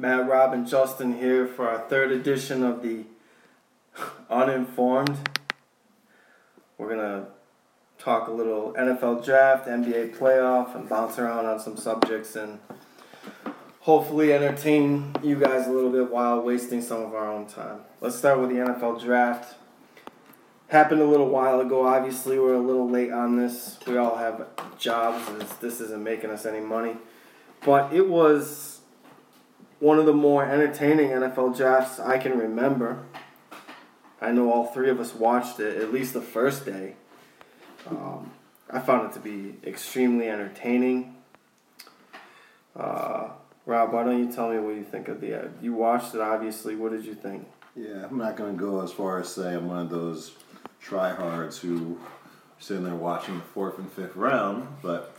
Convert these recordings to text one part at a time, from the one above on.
Matt, Rob, and Justin here for our third edition of the Uninformed. We're going to talk a little NFL draft, NBA playoff, and bounce around on some subjects and hopefully entertain you guys a little bit while wasting some of our own time. Let's start with the NFL draft. Happened a little while ago. Obviously, we're a little late on this. We all have jobs. This isn't making us any money. But it was one of the more entertaining NFL drafts I can remember. I know all three of us watched it, at least the first day. I found it to be extremely entertaining. Rob, why don't you tell me what you think of the ad? You watched it, obviously. What did you think? Yeah, I'm not going to go as far as say I'm one of those tryhards who are sitting there watching the fourth and fifth round, but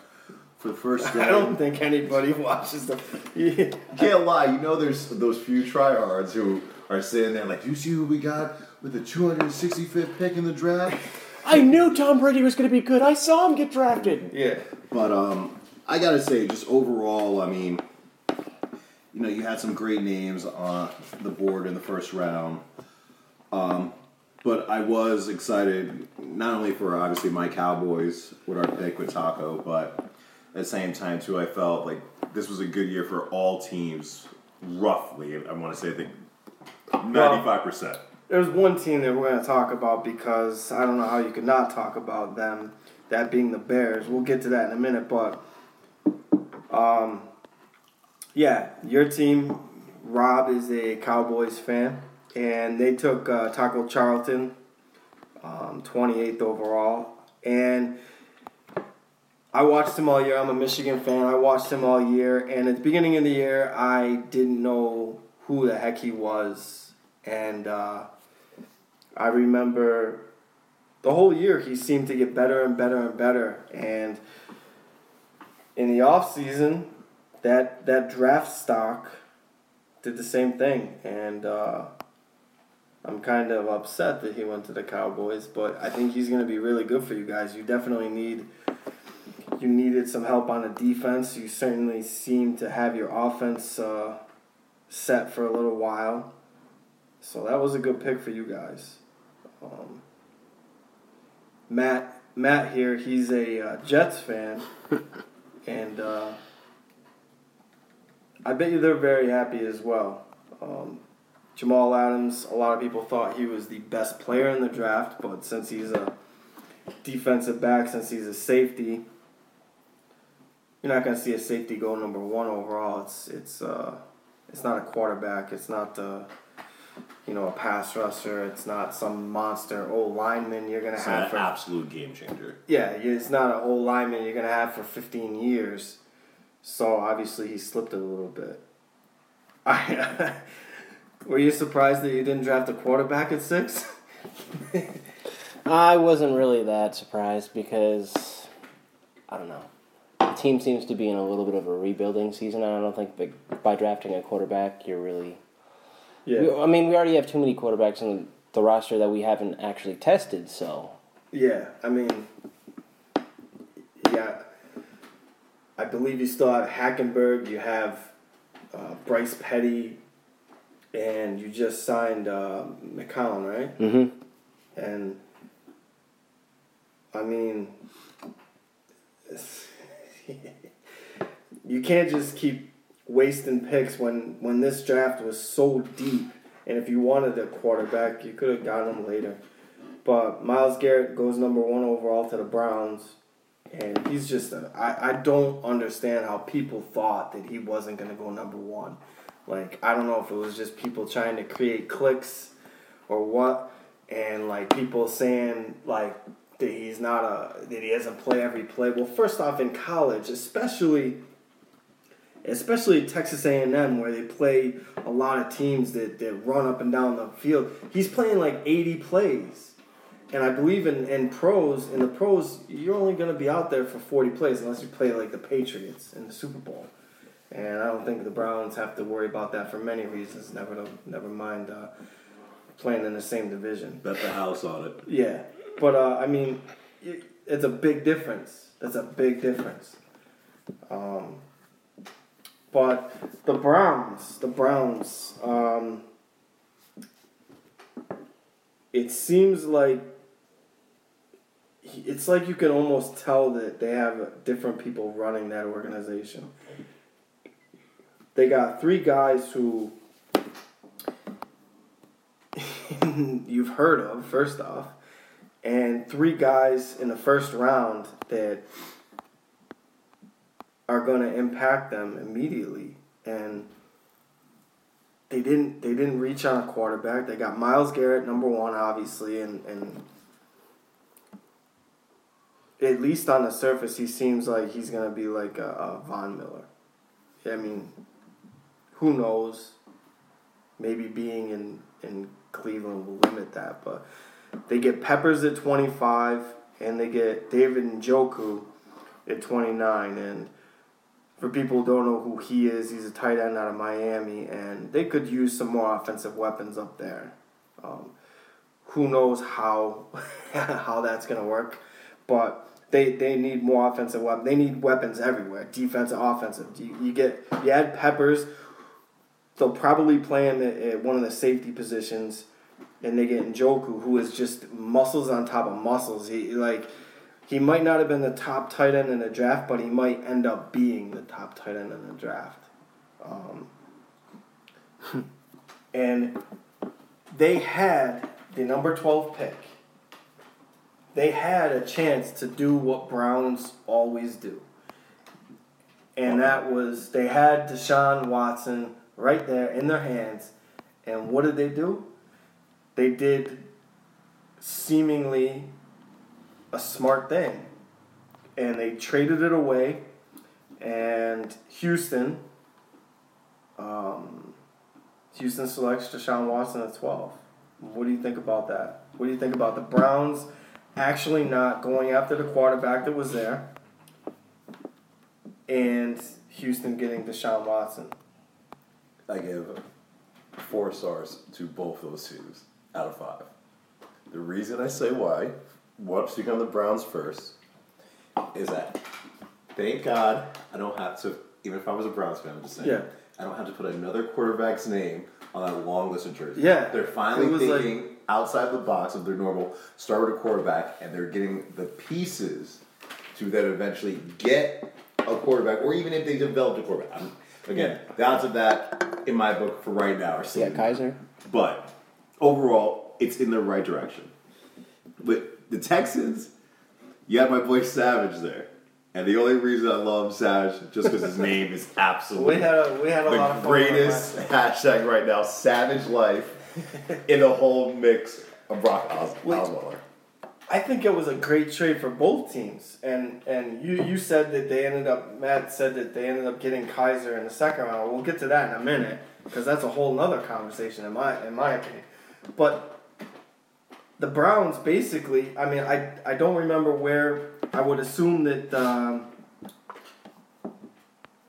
for the first day, I don't think anybody watches them. You can't lie. You know there's those few tryhards who are sitting there like, you see who we got with the 265th pick in the draft? I knew Tom Brady was going to be good. I saw him get drafted. Yeah. But I got to say, just overall, I mean, you know, you had some great names on the board in the first round. But I was excited, not only for, obviously, my Cowboys with our pick with Taco, but at the same time, too, I felt like this was a good year for all teams, roughly. I want to say, I think, 95%. Well, there's one team that we're going to talk about because I don't know how you could not talk about them, that being the Bears. We'll get to that in a minute. But, yeah, your team, Rob, is a Cowboys fan, and they took Taco Charlton, 28th overall, and I watched him all year. I'm a Michigan fan. I watched him all year. And at the beginning of the year, I didn't know who the heck he was. And I remember the whole year he seemed to get better and better and better. And in the offseason, that draft stock did the same thing. And I'm kind of upset that he went to the Cowboys. But I think he's going to be really good for you guys. You definitely need... You needed some help on the defense. You certainly seem to have your offense set for a little while. So that was a good pick for you guys. Matt here, he's a Jets fan. And I bet you they're very happy as well. Jamal Adams, a lot of people thought he was the best player in the draft, but since he's a defensive back, since he's a safety, you're not going to see a safety go number one overall. It's not a quarterback. It's not a pass rusher. It's not some monster old lineman you're going to have. It's not an absolute game changer. Yeah, it's not an old lineman you're going to have for 15 years. So obviously he slipped it a little bit. Were you surprised that you didn't draft a quarterback at 6? I wasn't really that surprised because I don't know. The team seems to be in a little bit of a rebuilding season. I don't think by drafting a quarterback, you're really... Yeah. We already have too many quarterbacks on the roster that we haven't actually tested, so... Yeah, I believe you still have Hackenberg, you have Bryce Petty, and you just signed McCown, right? Mm-hmm. And, you can't just keep wasting picks when this draft was so deep. And if you wanted a quarterback, you could have gotten him later. But Myles Garrett goes number 1 overall to the Browns. And he's just I don't understand how people thought that he wasn't going to go number 1. Like, I don't know if it was just people trying to create clicks or what. And, like, people saying, like, that he doesn't play every play. Well, first off, in college, especially Texas A&M, where they play a lot of teams that run up and down the field, he's playing like 80 plays. And I believe in the pros, you're only going to be out there for 40 plays unless you play like the Patriots in the Super Bowl. And I don't think the Browns have to worry about that for many reasons. Never mind playing in the same division. Bet the house on it. Yeah. But, it's a big difference. That's a big difference. But the Browns, it seems like it's like you can almost tell that they have different people running that organization. They got three guys who you've heard of, first off, and three guys in the first round that are going to impact them immediately. And they didn't reach on a quarterback. They got Myles Garrett, number one, obviously, and at least on the surface, he seems like he's going to be like a Von Miller. I mean, who knows? Maybe being in Cleveland will limit that. But they get Peppers at 25, and they get David Njoku at 29. And for people who don't know who he is, he's a tight end out of Miami, and they could use some more offensive weapons up there. Who knows how how that's going to work. But they need more offensive weapons. They need weapons everywhere, defensive, offensive. You add Peppers. They'll probably play him at one of the safety positions, and they get Njoku, who is just muscles on top of muscles. He might not have been the top tight end in the draft, but he might end up being the top tight end in the draft. And they had the number 12 pick. They had a chance to do what Browns always do. And that was, they had Deshaun Watson right there in their hands. And what did they do? They did seemingly a smart thing. And they traded it away. And Houston selects Deshaun Watson at 12. What do you think about that? What do you think about the Browns actually not going after the quarterback that was there, and Houston getting Deshaun Watson? I give 4 stars to both those teams out of 5. The reason I say why, what speak on the Browns first, is that thank God I don't have to, even if I was a Browns fan, I'm just saying, yeah, I don't have to put another quarterback's name on that long list of jerseys. Yeah. They're finally thinking outside the box of their normal starter quarterback, and they're getting the pieces to then eventually get a quarterback, or even if they developed a quarterback. Again, the odds of that in my book for right now are slim. Yeah, Kaiser. But overall, it's in the right direction. But the Texans, you have my boy Savage there. And the only reason I love Savage just because his name is absolutely we had a lot of fun. The greatest hashtag right now, Savage Life. In a whole mix of Brock Osweiler. I think it was a great trade for both teams. And you said that they ended up, Matt said that they ended up getting Kaiser in the second round. We'll get to that in a minute, because that's a whole nother conversation in my opinion. But the Browns basically, I mean, I don't remember where, I would assume that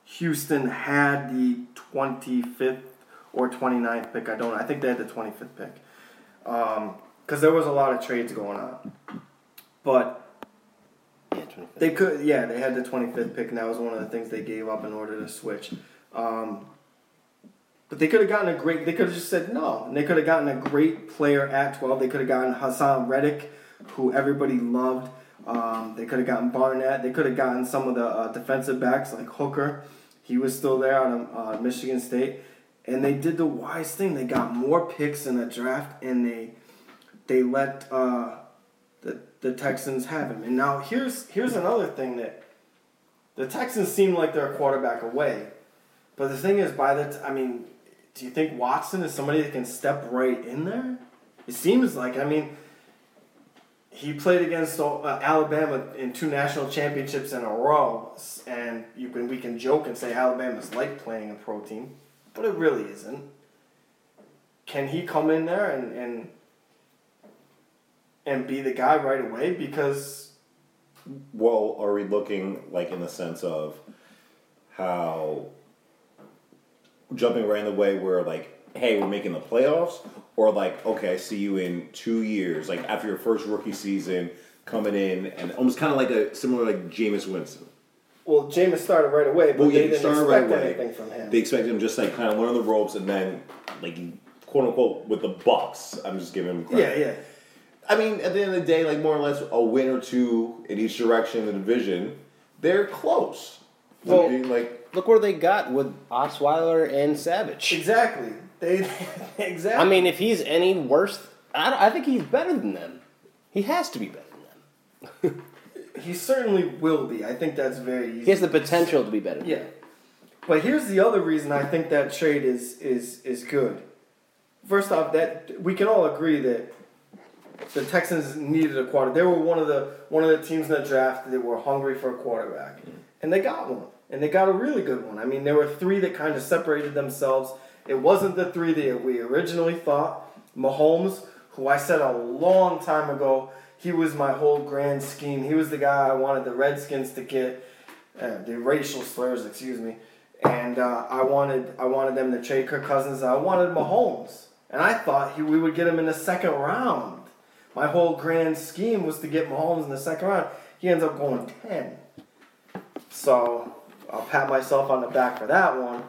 Houston had the 25th or 29th pick. I think they had the 25th pick. Because there was a lot of trades going on. But they had the 25th pick, and that was one of the things they gave up in order to switch. But they could have gotten they could have just said no. And they could have gotten a great player at 12. They could have gotten Hassan Reddick, who everybody loved. They could have gotten Barnett. They could have gotten some of the defensive backs like Hooker. He was still there out of Michigan State. And they did the wise thing. They got more picks in the draft, and they let the Texans have him. And now here's another thing, that the Texans seem like they're a quarterback away. But the thing is, do you think Watson is somebody that can step right in there? It seems like. I mean, he played against Alabama in 2 national championships in a row, and we can joke and say Alabama's like playing a pro team. But it really isn't. Can he come in there and be the guy right away? Because, well, are we looking like in the sense of how jumping right in the way where like, hey, we're making the playoffs, or like, okay, I see you in 2 years, like after your first rookie season, coming in and almost kind of like a similar like Jameis Winston. Well, Jameis started right away, but they didn't expect anything from him. They expected him just like kind of learn the ropes and then, like, quote unquote, with the Bucks. I'm just giving him credit. Yeah, yeah. I mean, at the end of the day, like more or less a win or two in each direction of the division, they're close. Well, like, look where they got with Osweiler and Savage. Exactly. Exactly. I mean, if he's any worse, I think he's better than them. He has to be better than them. He certainly will be. I think that's very easy. He has the potential to be better than them. But here's the other reason I think that trade is good. First off, that we can all agree that the Texans needed a quarterback. They were one of the teams in the draft that were hungry for a quarterback. And they got one. And they got a really good one. I mean, there were three that kind of separated themselves. It wasn't the three that we originally thought. Mahomes, who I said a long time ago, he was my whole grand scheme. He was the guy I wanted the Redskins to get, the racial slurs, excuse me. And I wanted them to trade Kirk Cousins. I wanted Mahomes. And I thought we would get him in the second round. My whole grand scheme was to get Mahomes in the second round. He ends up going 10. So I'll pat myself on the back for that one.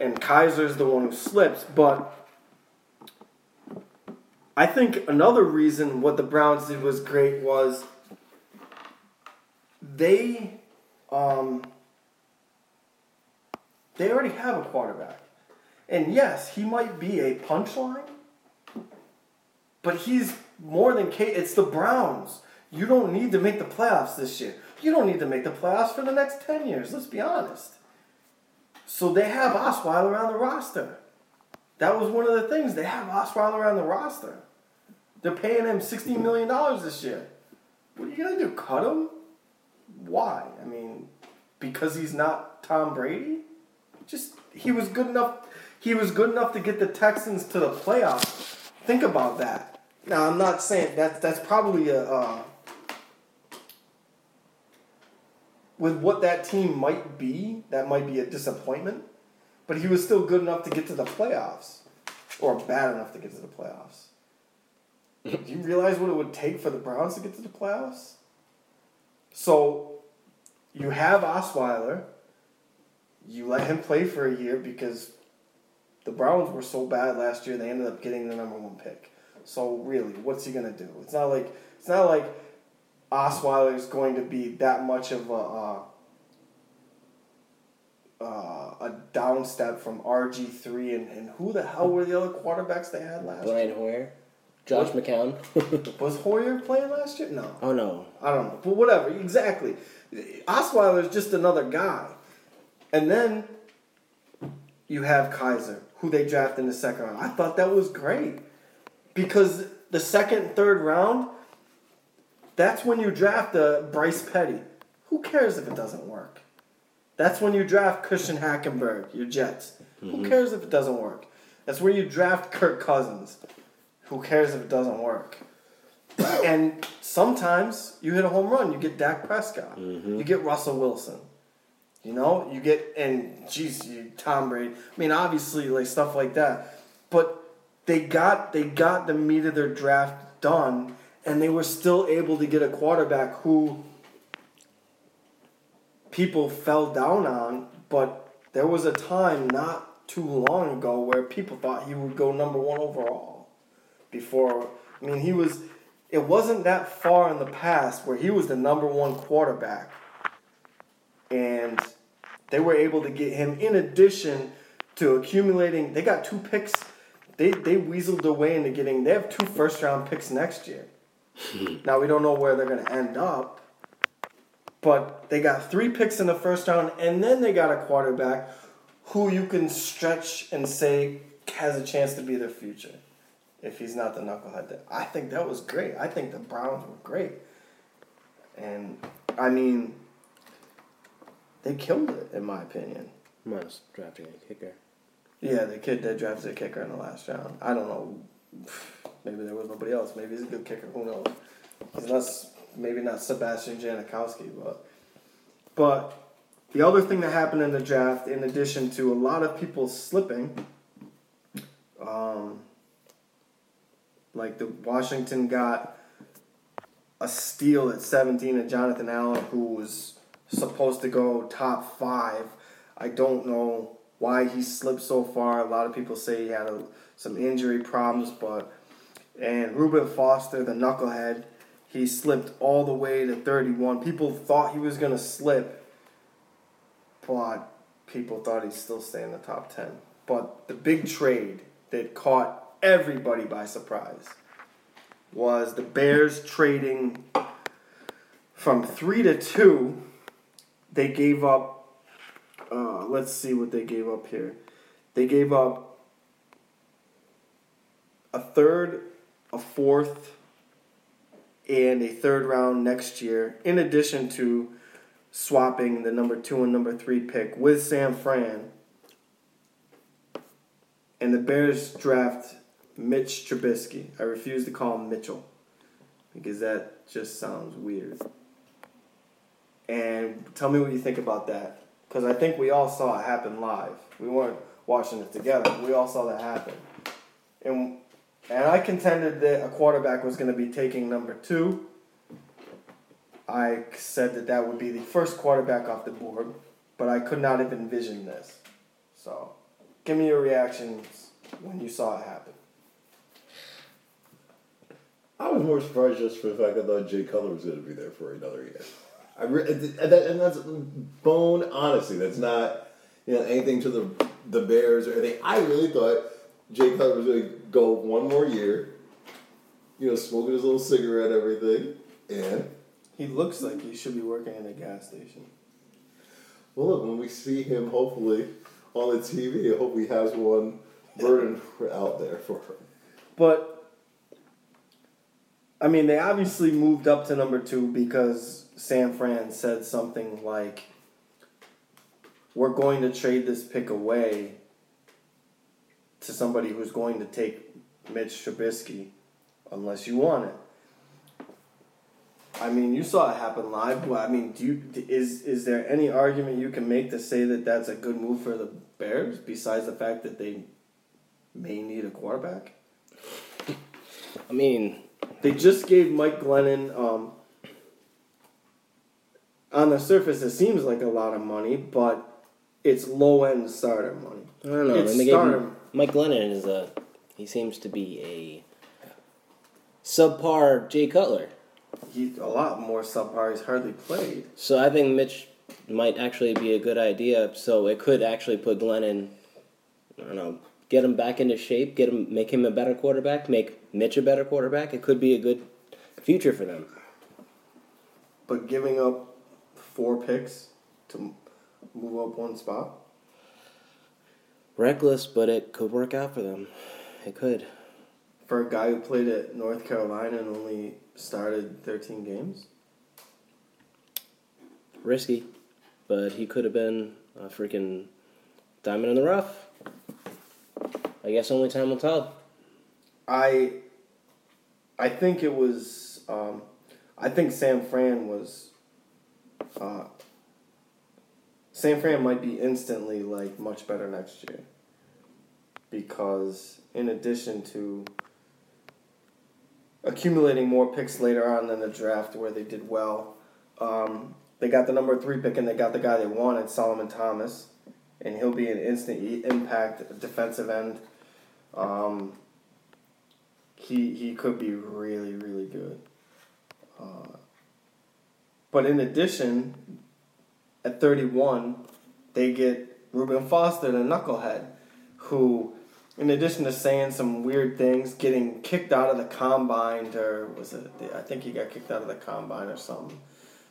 And Kaiser's the one who slips. But I think another reason what the Browns did was great was they already have a quarterback. And yes, he might be a punchline, but he's more than capable. It's the Browns. You don't need to make the playoffs this year. You don't need to make the playoffs for the next 10 years. Let's be honest. So they have Osweiler on the roster. That was one of the things. They have Osweiler on the roster. They're paying him $16 million this year. What are you going to do? Cut him? Why? I mean, because he's not Tom Brady? Just, he was good enough. He was good enough to get the Texans to the playoffs. Think about that. Now, I'm not saying that's probably a... with what that team might be, that might be a disappointment. But he was still good enough to get to the playoffs. Or bad enough to get to the playoffs. Do you realize what it would take for the Browns to get to the playoffs? So, you have Osweiler. You let him play for a year because the Browns were so bad last year, they ended up getting the #1 pick. So, really, what's he going to do? It's not like Osweiler is going to be that much of a down step from RG3 and who the hell were the other quarterbacks they had last year? Brian Hoyer, Josh McCown. Was Hoyer playing last year? No. Oh no, I don't know. But whatever, exactly. Osweiler is just another guy, and then you have Kaiser, who they draft in the second round. I thought that was great because the second and third round. That's when you draft Bryce Petty. Who cares if it doesn't work? That's when you draft Christian Hackenberg, your Jets. Mm-hmm. Who cares if it doesn't work? That's where you draft Kirk Cousins. Who cares if it doesn't work? And sometimes you hit a home run. You get Dak Prescott. Mm-hmm. You get Russell Wilson. You know, you get, and Tom Brady. I mean, obviously, like stuff like that. But they got the meat of their draft done. And they were still able to get a quarterback who people fell down on, but there was a time not too long ago where people thought he would go #1 overall. Before, I mean, it wasn't that far in the past where he was the #1 quarterback. And they were able to get him in addition to accumulating, they got 2 picks, they weaseled their way into getting, they have 2 first round picks next year. Now, we don't know where they're going to end up, but they got 3 picks in the first round, and then they got a quarterback who you can stretch and say has a chance to be their future if he's not the knucklehead. I think that was great. I think the Browns were great. And, I mean, they killed it, in my opinion. Minus drafting a kicker. Yeah, the kid that drafted a kicker in the last round. I don't know. Maybe there was nobody else. Maybe he's a good kicker. Who knows? Maybe not Sebastian Janikowski, but the other thing that happened in the draft, in addition to a lot of people slipping, like the Washington got a steal at 17 at Jonathan Allen, who was supposed to go top five. I don't know why he slipped so far. A lot of people say he had some injury problems, but and Ruben Foster, the knucklehead, he slipped all the way to 31. People thought he was going to slip, but people thought he'd still stay in the top 10. But the big trade that caught everybody by surprise was the Bears trading from 3-2. They gave up, let's see what they gave up here. They gave up a third, a fourth, and a third round next year, in addition to swapping the number 2 and number 3 pick with San Fran. And the Bears draft Mitch Trubisky. I refuse to call him Mitchell because that just sounds weird. And tell me what you think about that, because I think we all saw it happen live. We weren't watching it together. We all saw that happen. And I contended that a quarterback was going to be taking number 2. I said that would be the first quarterback off the board, but I could not have envisioned this. So give me your reactions when you saw it happen. I was more surprised just for the fact I thought Jay Cutler was going to be there for another year. And that's bone honesty. That's not, anything to the Bears or anything. I really thought Jay Cutler was going to go one more year, smoking his little cigarette, everything, and he looks like he should be working in a gas station. Well, look, when we see him, hopefully, on the TV, I hope he has one burden out there for him. But, they obviously moved up to number 2 because San Fran said something like, we're going to trade this pick away to somebody who's going to take Mitch Trubisky unless you want it. You saw it happen live. Is there any argument you can make to say that that's a good move for the Bears besides the fact that they may need a quarterback? They just gave Mike Glennon, on the surface it seems like a lot of money, but it's low-end starter money. I don't know. Mike Glennon is he seems to be a subpar Jay Cutler. He's a lot more subpar. He's hardly played. So I think Mitch might actually be a good idea. So it could actually put Glennon, get him back into shape, make him a better quarterback, make Mitch a better quarterback. It could be a good future for them. But giving up 4 picks to move up one spot? Reckless, but it could work out for them. It could. For a guy who played at North Carolina and only started 13 games? Risky, but he could have been a freaking diamond in the rough. I guess only time will tell. I think it was... I think San Fran was... San Fran might be instantly, much better next year. Because in addition to accumulating more picks later on in the draft where they did well, they got the number 3 pick and they got the guy they wanted, Solomon Thomas, and he'll be an instant impact defensive end. He could be really, really good. But in addition, at 31, they get Ruben Foster, the knucklehead, who, in addition to saying some weird things, getting kicked out of the combine, I think he got kicked out of the combine or something.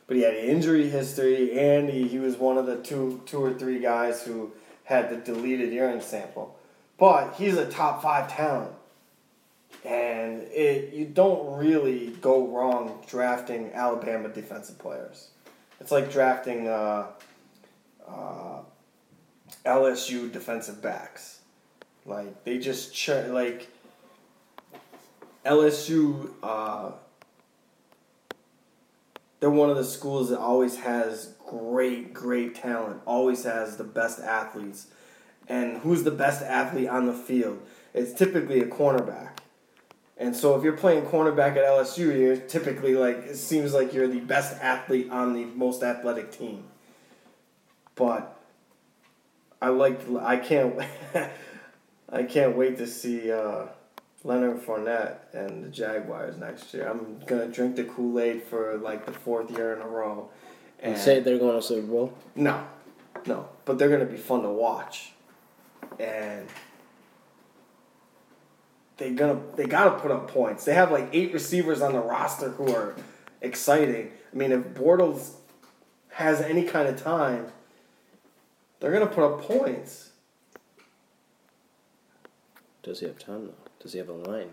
But he had an injury history, and he was one of the two or three guys who had the deleted urine sample. But he's a top 5 talent. And you don't really go wrong drafting Alabama defensive players. It's like drafting LSU defensive backs. They just LSU, they're one of the schools that always has great, great talent, always has the best athletes. And who's the best athlete on the field? It's typically a cornerback. And so if you're playing cornerback at LSU, you're typically like, it seems like you're the best athlete on the most athletic team. But I can't wait to see Leonard Fournette and the Jaguars next year. I'm gonna drink the Kool-Aid for like the fourth year in a row. And you say they're going to Super Bowl? No, no. But they're gonna be fun to watch, and they gotta put up points. They have like 8 receivers on the roster who are exciting. I mean, if Bortles has any kind of time, they're gonna put up points. Does he have time though? Does he have a line?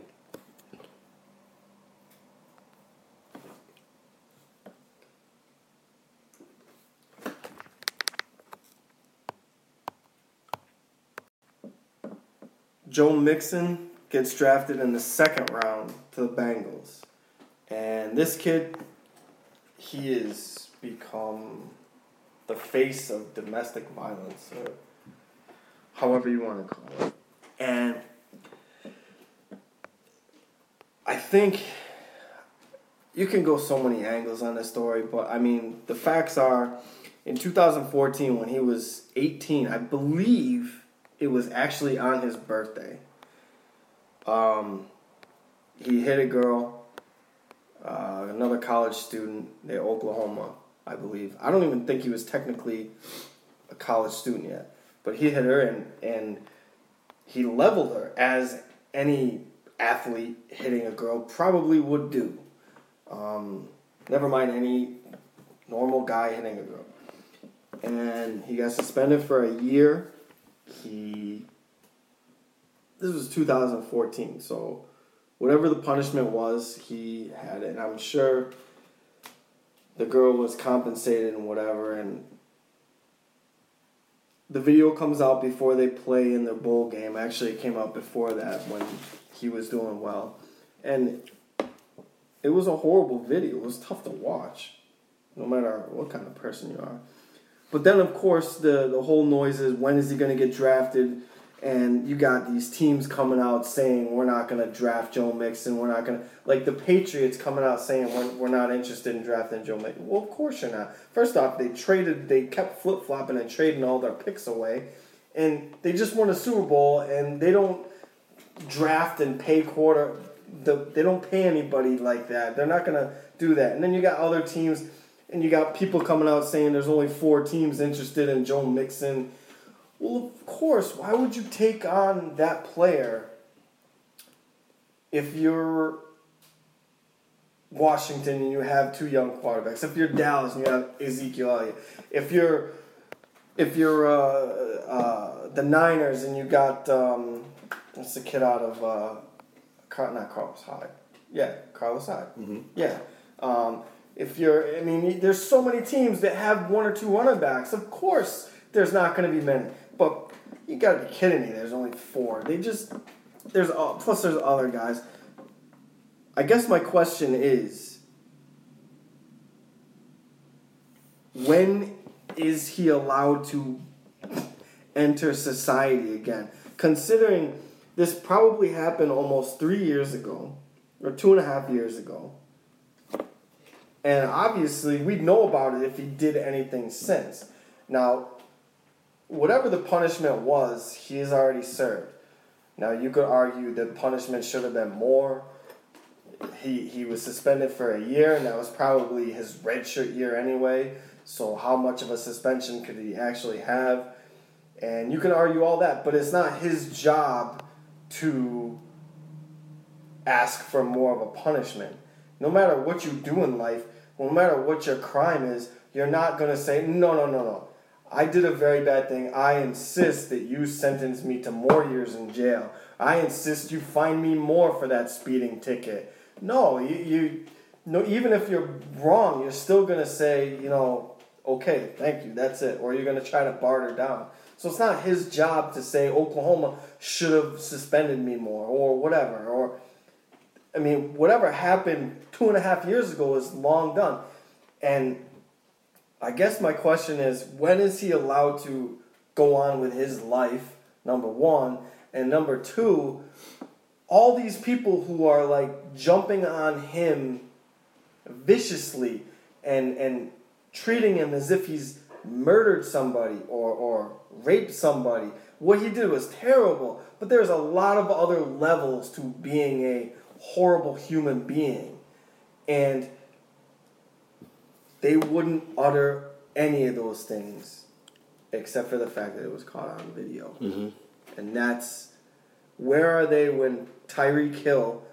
Joe Mixon gets drafted in the second round to the Bengals. And this kid, he has become the face of domestic violence, or however you want to call it. And I think you can go so many angles on this story, but I mean, the facts are in 2014 when he was 18, I believe it was actually on his birthday. He hit a girl, another college student near Oklahoma, I believe. I don't even think he was technically a college student yet, but he hit her and he leveled her as any athlete hitting a girl probably would do. Never mind any normal guy hitting a girl. And he got suspended for a year. This was 2014, so whatever the punishment was, he had it. And I'm sure the girl was compensated and whatever. And the video comes out before they play in their bowl game. Actually, it came out before that when he was doing well. And it was a horrible video. It was tough to watch, no matter what kind of person you are. But then, of course, the whole noise is, when is he going to get drafted? And you got these teams coming out saying, we're not going to draft Joe Mixon. We're not going to... Like, the Patriots coming out saying, we're not interested in drafting Joe Mixon. Well, of course you're not. First off, they kept flip-flopping and trading all their picks away. And they just won a Super Bowl, and they don't draft and pay they don't pay anybody like that. They're not going to do that. And then you got other teams, and you got people coming out saying there's only 4 teams interested in Joe Mixon. Well, of course, why would you take on that player if you're Washington and you have 2 young quarterbacks? If you're Dallas and you have Ezekiel Elliott? If you're the Niners and you got what's the kid out of not Carlos Hyde? Yeah, Carlos Hyde. Mm-hmm. Yeah. There's so many teams that have 1 or 2 running backs. Of course, there's not going to be many. But you got to be kidding me. There's only 4. Plus there's other guys. I guess my question is, when is he allowed to enter society again? Considering this probably happened almost 3 years ago, or 2.5 years ago. And obviously, we'd know about it if he did anything since. Now, whatever the punishment was, he has already served. Now, you could argue the punishment should have been more. He was suspended for a year, and that was probably his redshirt year anyway. So how much of a suspension could he actually have? And you can argue all that, but it's not his job to ask for more of a punishment. No matter what you do in life, no matter what your crime is, you're not going to say, no. I did a very bad thing. I insist that you sentence me to more years in jail. I insist you fine me more for that speeding ticket. No, you even if you're wrong, you're still going to say, okay, thank you, that's it. Or you're going to try to barter down. So it's not his job to say Oklahoma should have suspended me more or whatever. Or, whatever happened 2.5 years ago is long done. And I guess my question is, when is he allowed to go on with his life, number 1? And number 2, all these people who are like jumping on him viciously and treating him as if he's murdered somebody or raped somebody. What he did was terrible, but there's a lot of other levels to being a horrible human being. And they wouldn't utter any of those things except for the fact that it was caught on video. Mm-hmm. And that's, where are they when Tyreek Hill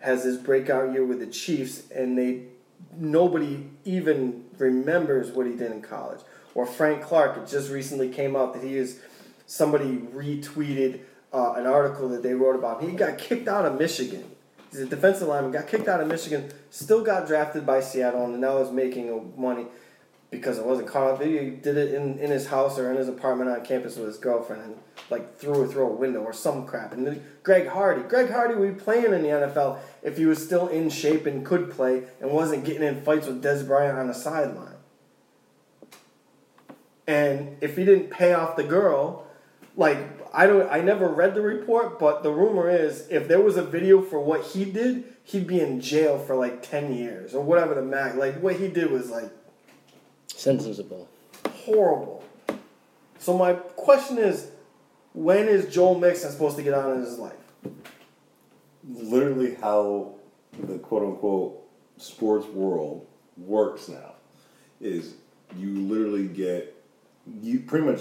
has his breakout year with the Chiefs and nobody even remembers what he did in college? Or Frank Clark, it just recently came out that somebody retweeted an article that they wrote about him. He got kicked out of Michigan. He's a defensive lineman, got kicked out of Michigan, still got drafted by Seattle, and now is making money because it wasn't caught on video. He did it in his house or in his apartment on campus with his girlfriend and like through a window or some crap. And then Greg Hardy would be playing in the NFL if he was still in shape and could play and wasn't getting in fights with Dez Bryant on the sideline. And if he didn't pay off the girl, like, I never read the report, but the rumor is if there was a video for what he did, he'd be in jail for like 10 years or whatever the max. Like, what he did was like sentenceable. Horrible. So my question is, when is Joe Mixon supposed to get out of his life? Literally how the quote-unquote sports world works now is you literally get, you pretty much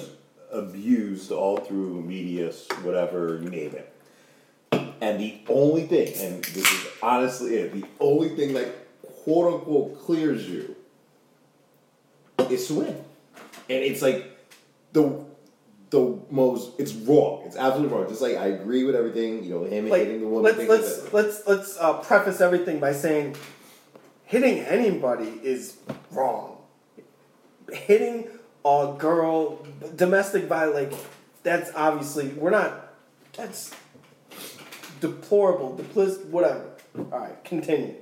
abused all through media, whatever, you name it. And the only thing, and this is honestly it, the only thing that quote-unquote clears you is to win. And it's like the most, it's wrong. It's absolutely wrong. Just like I agree with everything, you know, him like, hitting the woman. Let's preface everything by saying hitting anybody is wrong. Hitting a girl, domestic violence, like, that's obviously, that's deplorable, whatever. All right, continue.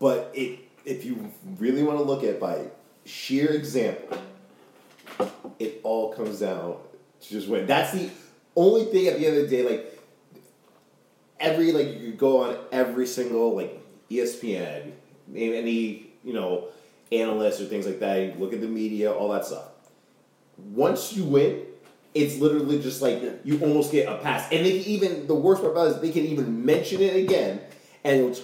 But if you really want to look at by sheer example, it all comes down to just win. That's the only thing at the end of the day, like, you could go on every single, like, ESPN, name any, you know, analysts or things like that, you look at the media, all that stuff. Once you win, it's literally just like you almost get a pass. And they can even, the worst part about it is they can even mention it again and it'll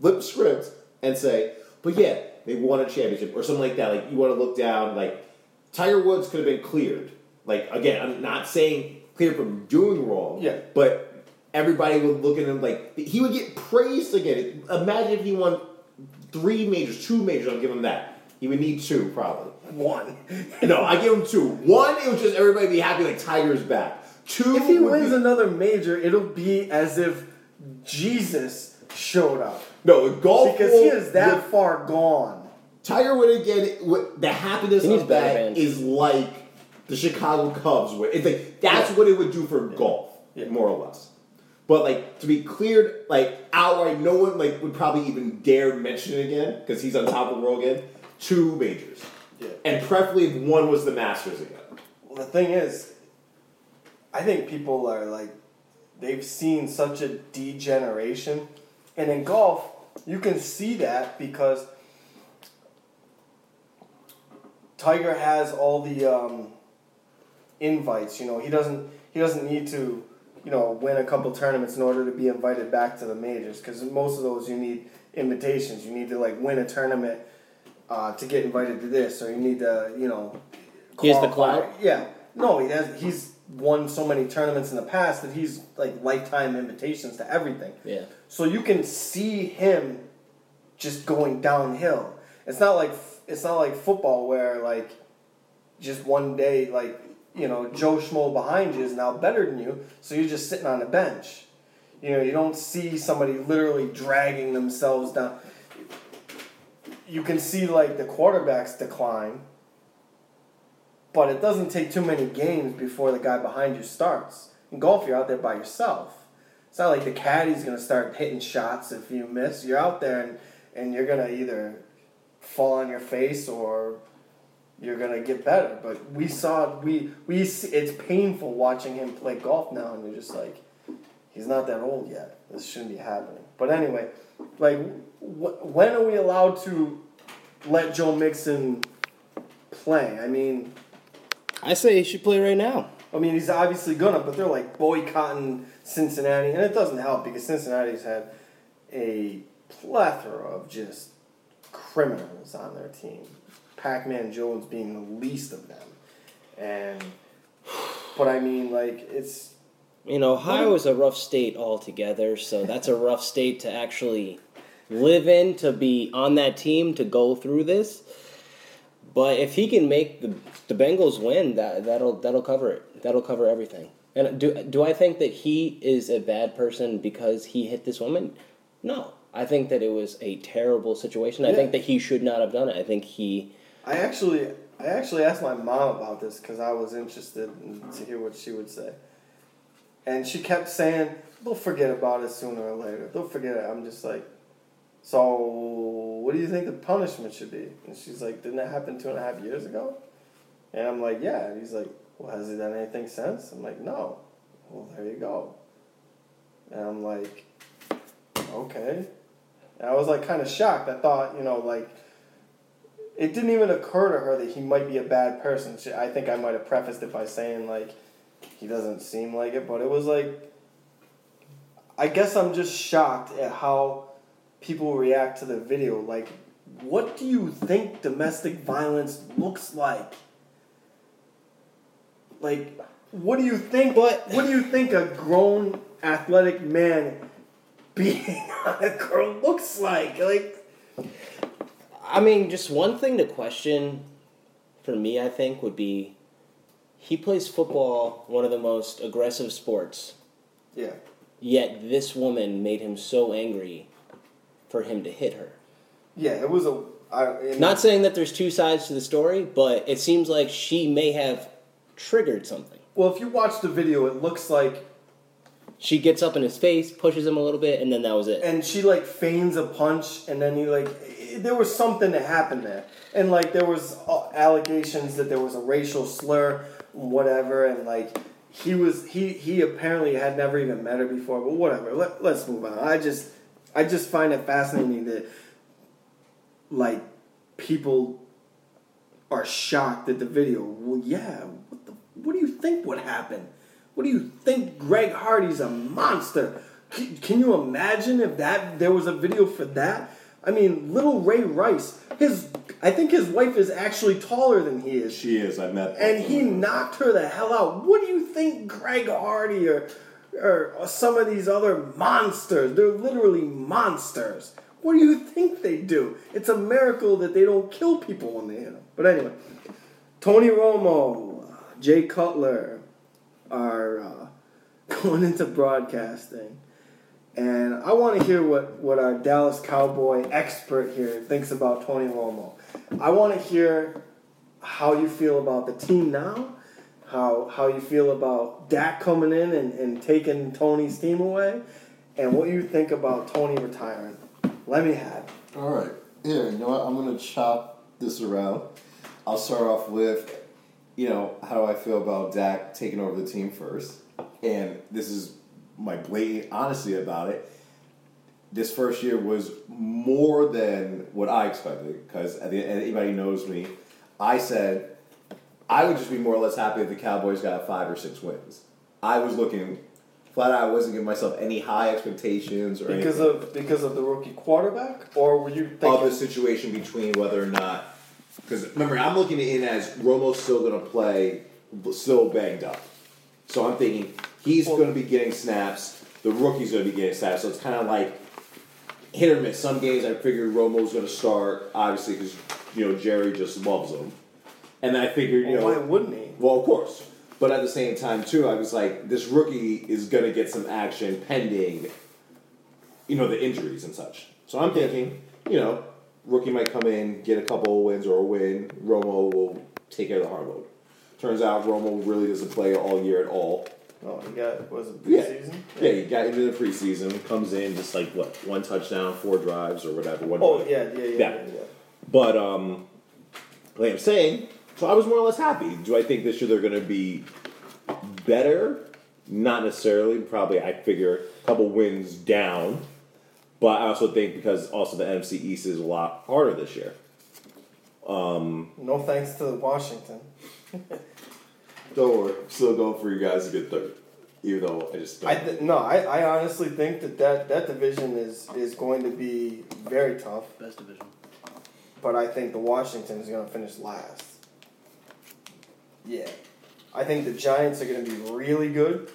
flip scripts and say, but yeah, they won a championship or something like that. Like, you want to look down, like, Tiger Woods could have been cleared. Like, again, I'm not saying cleared from doing wrong, but everybody would look at him like, he would get praised again. Imagine if he won 3 majors, 2 majors, I'll give him that. He would need 2, probably. 1. No, I give him 2. 1, it would just everybody be happy like Tiger's back. 2. If he wins another major, it'll be as if Jesus showed up. No, golf because he is that far gone. Tiger would again. The happiness of that is like the Chicago Cubs win. It's like that's what it would do for golf, more or less. But like to be cleared, like outright, no one like would probably even dare mention it again because he's on top of the world again. 2 majors. Yeah. And preferably if 1 was the Masters again. Well, the thing is, I think people are like, they've seen such a degeneration. And in golf, you can see that because Tiger has all the invites. You know, he doesn't need to, you know, win a couple tournaments in order to be invited back to the majors. Because most of those you need invitations. You need to like win a tournament to get invited to this, or you need to, you know... He has the clout? Yeah. No, he's won so many tournaments in the past that he's, like, lifetime invitations to everything. Yeah. So you can see him just going downhill. It's not like football where, like, just one day, like, you know, Joe Schmo behind you is now better than you, so you're just sitting on the bench. You know, you don't see somebody literally dragging themselves down... You can see, like, the quarterback's decline, but it doesn't take too many games before the guy behind you starts. In golf, you're out there by yourself. It's not like the caddy's going to start hitting shots if you miss. You're out there, and you're going to either fall on your face or you're going to get better. But we saw, it's painful watching him play golf now, and you're just like, He's not that old yet. This shouldn't be happening. But anyway, like, when are we allowed to let Joe Mixon play? I mean, I say he should play right now. I mean, he's obviously gonna, but they're like boycotting Cincinnati, and it doesn't help because Cincinnati's had a plethora of just criminals on their team. Pac-Man Jones being the least of them, but I mean, like, it's. You know, Ohio is a rough state altogether, so that's a rough state to actually live in, to be on that team, to go through this. But if he can make the Bengals win, that'll cover it. That'll cover everything. And do I think that he is a bad person because he hit this woman? No. I think that it was a terrible situation. Yeah. I think that he should not have done it. I think he... I actually asked my mom about this because I was interested to hear what she would say. And she kept saying, they'll forget about it sooner or later. They'll forget it. I'm just like, so what do you think the punishment should be? And she's like, didn't that happen 2.5 years ago? And I'm like, yeah. And he's like, well, has he done anything since? I'm like, no. Well, there you go. And I'm like, okay. And I was like kind of shocked. I thought, you know, like, it didn't even occur to her that he might be a bad person. I think I might have prefaced it by saying, like, he doesn't seem like it, but it was like, I guess I'm just shocked at how people react to the video. Like, what do you think domestic violence looks like? Like, what do you think? What do you think a grown athletic man beating on a girl looks like? Like, I mean, just one thing to question for me, I think, would be. He plays football, one of the most aggressive sports. Yeah. Yet this woman made him so angry for him to hit her. Yeah, it was a... Not saying that there's two sides to the story, but it seems like she may have triggered something. Well, if you watch the video, it looks like... She gets up in his face, pushes him a little bit, and then that was it. And she, like, feigns a punch, and then he, like... There was something that happened there. And, like, there was allegations that there was a racial slur... whatever, and like he apparently had never even met her before, but whatever, let's move on. I just find it fascinating that, like, people are shocked at the video. Well, yeah, what do you think would happen? What do you think? Greg Hardy's a monster. Can you imagine if that there was a video for that? I mean, little Ray Rice, I think his wife is actually taller than he is. She is, I met her. And he knocked her the hell out. What do you think Greg Hardy or some of these other monsters, they're literally monsters. What do you think they do? It's a miracle that they don't kill people when they hit them. But anyway, Tony Romo, Jay Cutler are going into broadcasting. And I want to hear what our Dallas Cowboy expert here thinks about Tony Romo. I want to hear how you feel about the team now, how you feel about Dak coming in and taking Tony's team away, and what you think about Tony retiring. Let me have it. All right. Here, you know what? I'm going to chop this around. I'll start off with, you know, how do I feel about Dak taking over the team first? And this is... my blatant honesty about it, this first year was more than what I expected, because anybody who knows me, I said I would just be more or less happy if the Cowboys got 5 or 6 wins. I was looking flat out. I wasn't giving myself any high expectations or anything. Because of the rookie quarterback, or were you thinking... of the situation between whether or not, because remember, I'm looking at it as Romo's still going to play, still banged up. So I'm thinking he's going to be getting snaps. The rookie's going to be getting snaps. So it's kind of like hit or miss. Some games I figured Romo's going to start, obviously, because, you know, Jerry just loves him. And I figured, you know... why wouldn't he? Well, of course. But at the same time, too, I was like, this rookie is going to get some action pending, you know, the injuries and such. So I'm thinking, you know, rookie might come in, get a couple of wins or a win. Romo will take care of the hard load. Turns out Romo really doesn't play all year at all. Oh, he got, was it preseason? Yeah, he got into the preseason, comes in, just like, what, 1 touchdown, 4 drives, or whatever. Yeah. But, like I'm saying, so I was more or less happy. Do I think this year they're going to be better? Not necessarily. Probably, I figure, a couple wins down. But I also think because also the NFC East is a lot harder this year. No thanks to Washington. Don't worry. Still going for you guys to get third. Even though I just don't. I honestly think that division is going to be very tough. Best division. But I think the Washington is going to finish last. Yeah. I think the Giants are going to be really good.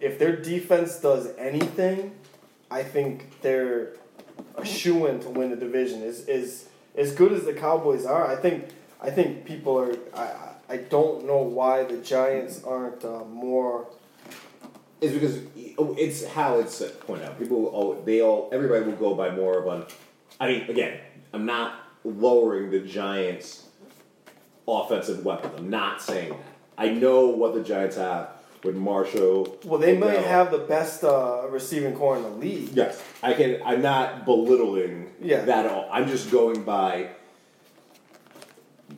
If their defense does anything, I think they're a shoo-in to win the division. Is as good as the Cowboys are. I think people are. I don't know why the Giants aren't more. It's because it's how it's pointed out. Everybody will go by more of an. I mean, again, I'm not lowering the Giants' offensive weapon. I'm not saying that. I know what the Giants have with Marshall. Well, they might have the best receiving core in the league. Yes. I'm not belittling that at all. I'm just going by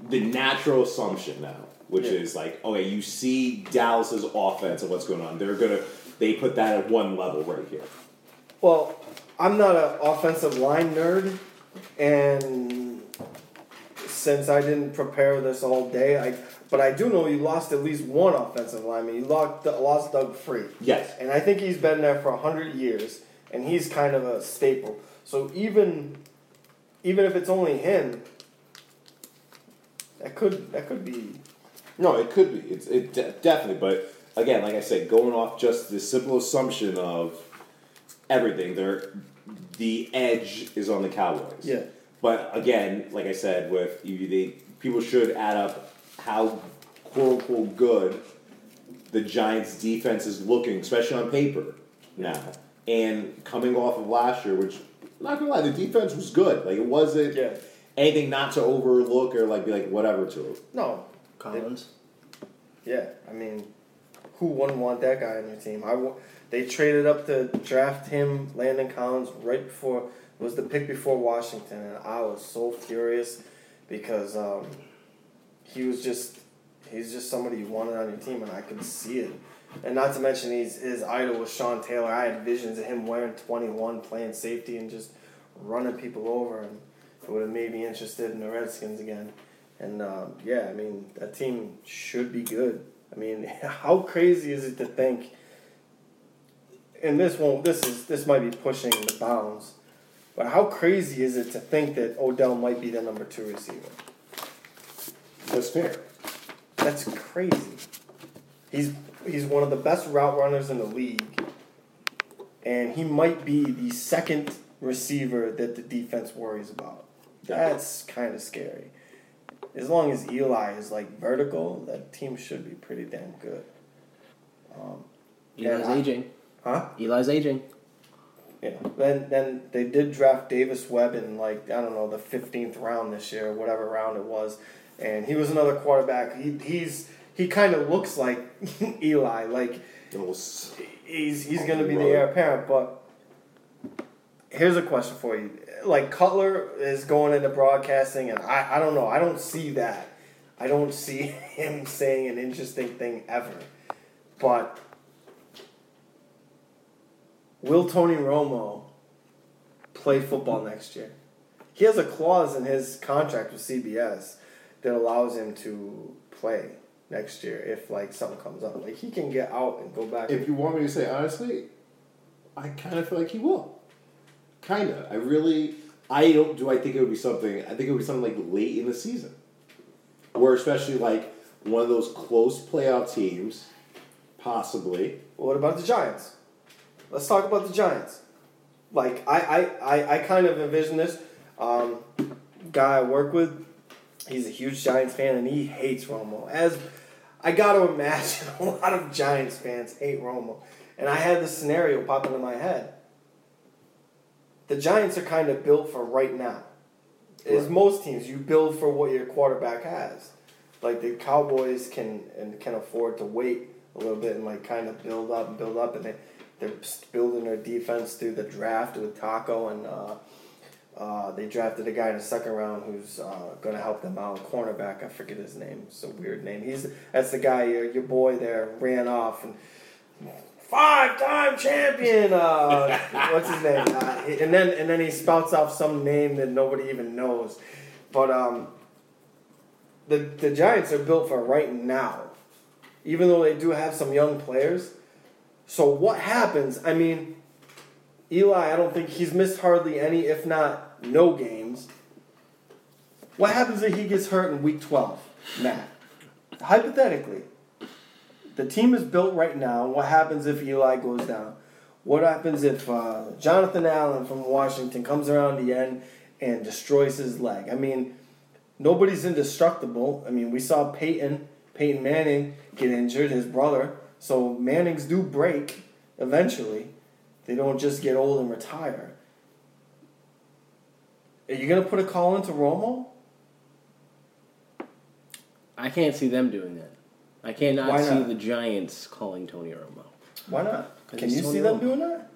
the natural assumption now, which is like, okay, you see Dallas's offense and what's going on. They put that at one level right here. Well, I'm not an offensive line nerd, and since I didn't prepare this all day, but I do know you lost at least one offensive lineman. You lost Doug Free. Yes. And I think he's been there for 100 years, and he's kind of a staple. So even if it's only him, that could be... No, it could be. It definitely. But, again, like I said, going off just the simple assumption of everything, the edge is on the Cowboys. Yeah. But, again, like I said, people should add up how quote-unquote good the Giants' defense is looking, especially on paper now. And coming off of last year, which, not going to lie, the defense was good. Like, it wasn't anything not to overlook or, like, be like, whatever to it. No. Collins? I mean, who wouldn't want that guy on your team? They traded up to draft him, Landon Collins, right before... It was the pick before Washington, and I was so furious because... He's just somebody you wanted on your team, and I could see it. And not to mention his idol was Sean Taylor. I had visions of him wearing 21, playing safety, and just running people over, and it would have made me interested in the Redskins again. And, I mean, that team should be good. I mean, how crazy is it to think, and this might be pushing the bounds, but how crazy is it to think that Odell might be the number 2 receiver? That's fair. That's crazy. He's one of the best route runners in the league, and he might be the second receiver that the defense worries about. That's kind of scary. As long as Eli is like vertical, that team should be pretty damn good. Eli's aging. Huh? Eli's aging. Yeah. Then they did draft Davis Webb in the 15th round this year, whatever round it was. And he was another quarterback. He kind of looks like Eli. Like he's going to be the heir apparent. But here's a question for you: Cutler is going into broadcasting, and I don't know. I don't see that. I don't see him saying an interesting thing ever. But will Tony Romo play football next year? He has a clause in his contract with CBS that allows him to play next year if, something comes up. He can get out and go back. If you want me to say honestly, I kind of feel like he will. Kind of. I think it would be something. I think it would be something, late in the season. Or especially, one of those close playoff teams, possibly. Well, what about the Giants? Let's talk about the Giants. I kind of envision this. Guy I work with, he's a huge Giants fan, and he hates Romo. As I got to imagine, a lot of Giants fans hate Romo. And I had this scenario pop into my head. The Giants are kind of built for right now. Right. As most teams, you build for what your quarterback has. The Cowboys can afford to wait a little bit and, kind of build up. And they're building their defense through the draft with Taco and... they drafted a guy in the second round who's going to help them out, cornerback. I forget his name. It's a weird name. That's the guy your boy there ran off and 5-time champion. What's his name? And then he spouts off some name that nobody even knows. But the Giants are built for right now, even though they do have some young players. So what happens? I mean, Eli, I don't think he's missed hardly any, if not no games. What happens if he gets hurt in week 12, Matt? Hypothetically, the team is built right now. What happens if Eli goes down? What happens if Jonathan Allen from Washington comes around the end and destroys his leg? I mean, nobody's indestructible. I mean, we saw Peyton Manning get injured, his brother. So Mannings do break eventually. They don't just get old and retire. Are you going to put a call into Romo? I can't see them doing that. I cannot see the Giants calling Tony Romo. Why not? Can you see them doing that?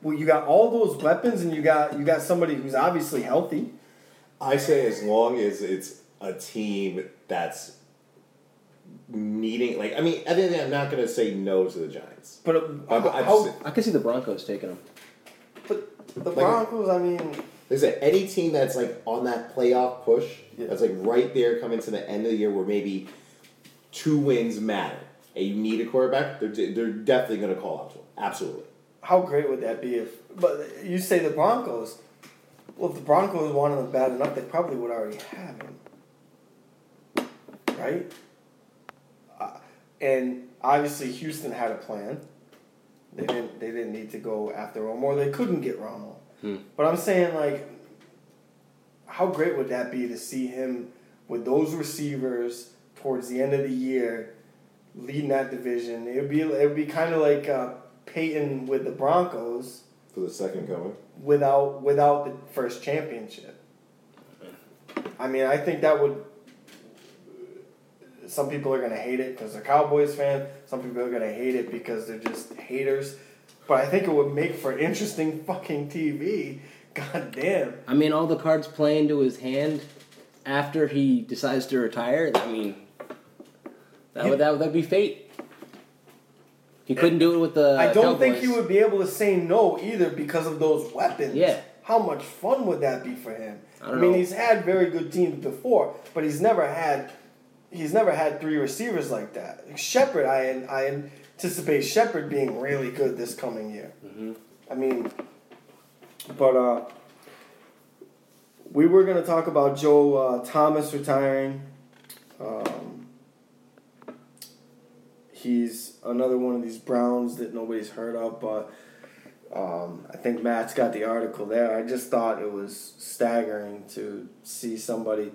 Well, you got all those weapons, and you got somebody who's obviously healthy. I say as long as it's a team that's needing, like, I mean, I think I'm not going to say no to the Giants. But I can see the Broncos taking them. But the Broncos, I mean, is it any team that's like on that playoff push? Yeah. That's like right there coming to the end of the year where maybe 2 wins matter and you need a quarterback, they're definitely going to call out to him. Absolutely. How great would that be if... But you say the Broncos. Well, if the Broncos wanted them bad enough, they probably would already have him. Right? And obviously Houston had a plan. They didn't need to go after Romo, or they couldn't get Romo. But I'm saying, like, how great would that be to see him with those receivers towards the end of the year leading that division? It would be kind of like Peyton with the Broncos for the second coming without the first championship. I mean, I think that would... Some people are going to hate it because they're Cowboys fans. Some people are going to hate it because they're just haters. But I think it would make for interesting fucking TV. God damn. I mean, all the cards play into his hand after he decides to retire. I mean, that would be fate. He couldn't do it with the Cowboys. I don't think he would be able to say no either because of those weapons. Yeah. How much fun would that be for him? I mean, he's had very good teams before, but he's never had 3 receivers like that. Shepard, I anticipate Shepard being really good this coming year. Mm-hmm. I mean, but we were going to talk about Joe Thomas retiring. He's another one of these Browns that nobody's heard of, but I think Matt's got the article there. I just thought it was staggering to see somebody...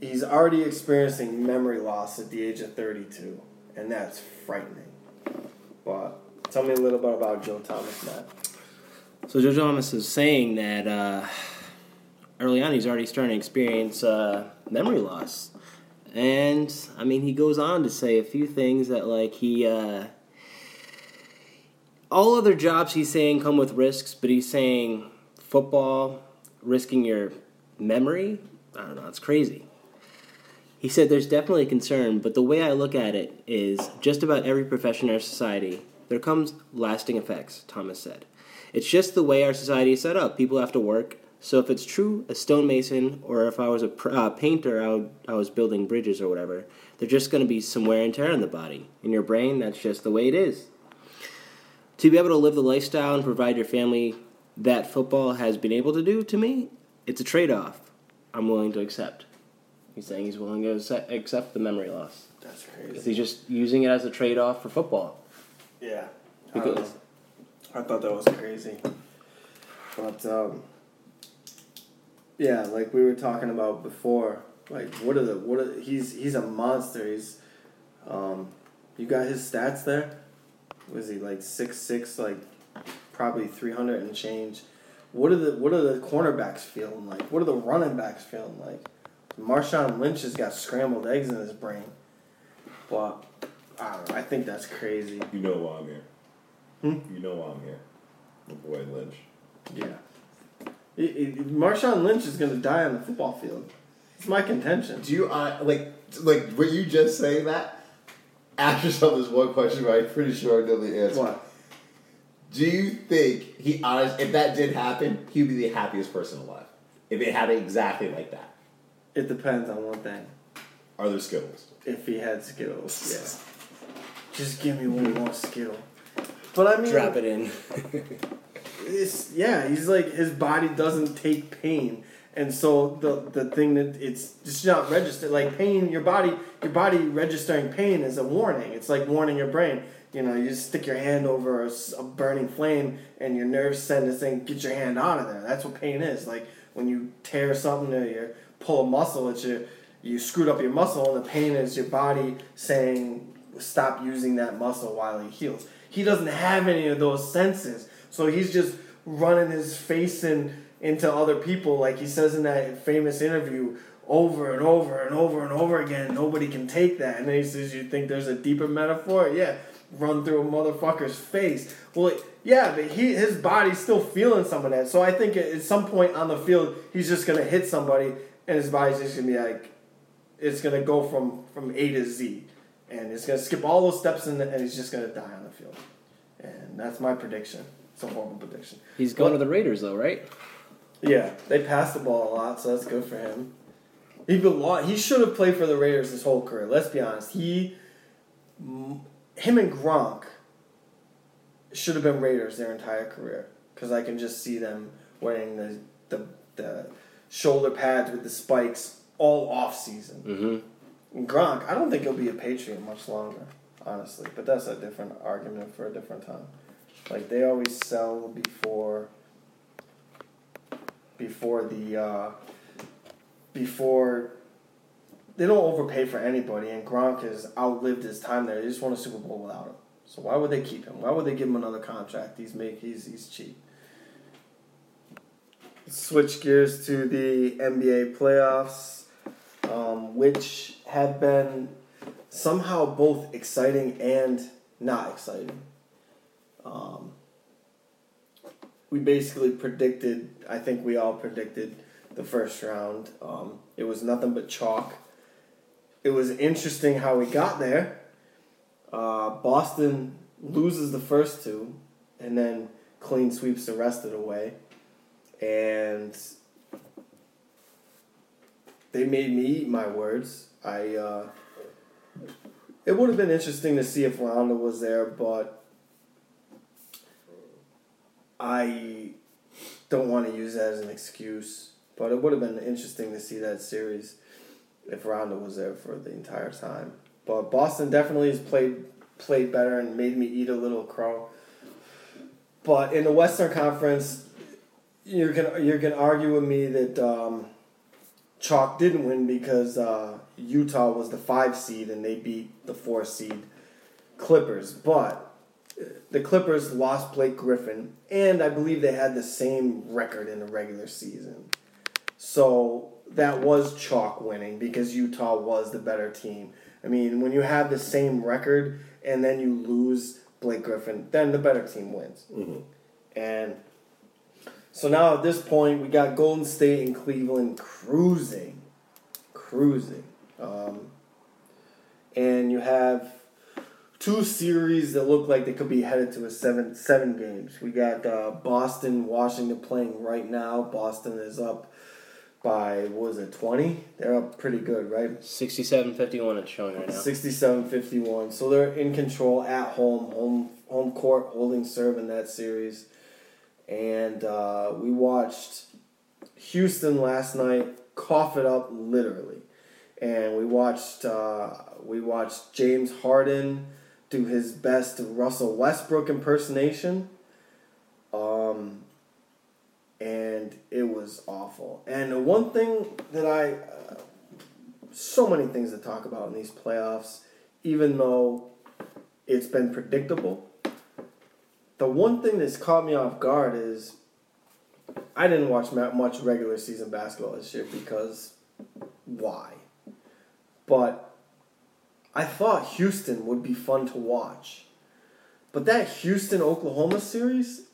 He's already experiencing memory loss at the age of 32, and that's frightening. But tell me a little bit about Joe Thomas, Matt. So Joe Thomas is saying that early on he's already starting to experience memory loss. And, I mean, he goes on to say a few things that, like, he... all other jobs, he's saying, come with risks, but he's saying football, risking your memory? I don't know, it's crazy. He said there's definitely a concern, but the way I look at it is just about every profession in our society, there comes lasting effects, Thomas said. It's just the way our society is set up. People have to work. So if it's true, a stonemason, or if I was a painter, I was building bridges or whatever, there's just going to be some wear and tear on the body. In your brain, that's just the way it is. To be able to live the lifestyle and provide your family that football has been able to do, to me, it's a trade-off I'm willing to accept. He's saying he's willing to accept the memory loss. That's crazy. Because he's just using it as a trade-off for football. Yeah. Because I thought that was crazy. But, yeah, like we were talking about before, like, he's a monster. He's, you got his stats there? Was he, like, 6'6", like, probably 300 and change? What are the cornerbacks feeling like? What are the running backs feeling like? Marshawn Lynch has got scrambled eggs in his brain. But, I don't know, I think that's crazy. You know why I'm here. You know why I'm here. My boy Lynch. Yeah. Marshawn Lynch is going to die on the football field. It's my contention. Do you, like what you just say, that ask yourself this one question, right? I'm pretty sure I know the answer. What? Do you think he honestly, if that did happen, he would be the happiest person alive? If it happened exactly like that? It depends on one thing. Are there Skittles? If he had Skittles, yes. Yeah. Just give me one more Skittle. But I mean, drop it in. Yeah, he's like, his body doesn't take pain. And so the thing that it's just not registered, like pain, your body registering pain is a warning. It's like warning your brain. You know, you just stick your hand over a burning flame and your nerves send this thing, get your hand out of there. That's what pain is. Like when you tear something or you pull a muscle, it's you screwed up your muscle, and the pain is your body saying stop using that muscle while it heals. He doesn't have any of those senses. So he's just running his face into other people, like he says in that famous interview, over and over and over and over again. Nobody can take that. And then he says, you think there's a deeper metaphor? Yeah, run through a motherfucker's face. Well, yeah, but his body's still feeling some of that. So I think at some point on the field, he's just going to hit somebody, and his body's just going to be like, it's going to go from A to Z. And it's going to skip all those steps, and he's just going to die on the field. And that's my prediction. It's a horrible prediction. He's going to the Raiders, though, right? Yeah, they pass the ball a lot, so that's good for him. He should have played for the Raiders his whole career. Let's be honest. Him and Gronk should have been Raiders their entire career, because I can just see them wearing the shoulder pads with the spikes all off season. Mm-hmm. Gronk, I don't think he'll be a Patriot much longer, honestly. But that's a different argument for a different time. Like they always sell before they don't overpay for anybody, and Gronk has outlived his time there. They just won a Super Bowl without him. So why would they keep him? Why would they give him another contract? He's cheap. Switch gears to the NBA playoffs, which have been somehow both exciting and not exciting. We basically predicted, I think we all predicted the first round. It was nothing but chalk. It was interesting how we got there. Boston loses the first two and then clean sweeps the rest of the way. And they made me eat my words. It would have been interesting to see if Ronda was there, but I don't want to use that as an excuse, but it would have been interesting to see that series if Rondo was there for the entire time. But Boston definitely has played better and made me eat a little crow. But in the Western Conference, you can argue with me that chalk didn't win because Utah was the 5 seed and they beat the 4 seed Clippers, but the Clippers lost Blake Griffin, and I believe they had the same record in the regular season. So that was chalk winning because Utah was the better team. I mean, when you have the same record and then you lose Blake Griffin, then the better team wins. Mm-hmm. And so now at this point, we got Golden State and Cleveland cruising. And you have two series that look like they could be headed to a seven games. We got Boston, Washington playing right now. Boston is up by, 20? They're up pretty good, right? 67-51 it's showing right now. 67-51. So they're in control at home court, holding serve in that series. And we watched Houston last night cough it up literally. And we watched James Harden do his best Russell Westbrook impersonation, and it was awful. And the one thing that so many things to talk about in these playoffs, even though it's been predictable, the one thing that's caught me off guard is I didn't watch much regular season basketball this year because why? But I thought Houston would be fun to watch. But that Houston-Oklahoma series,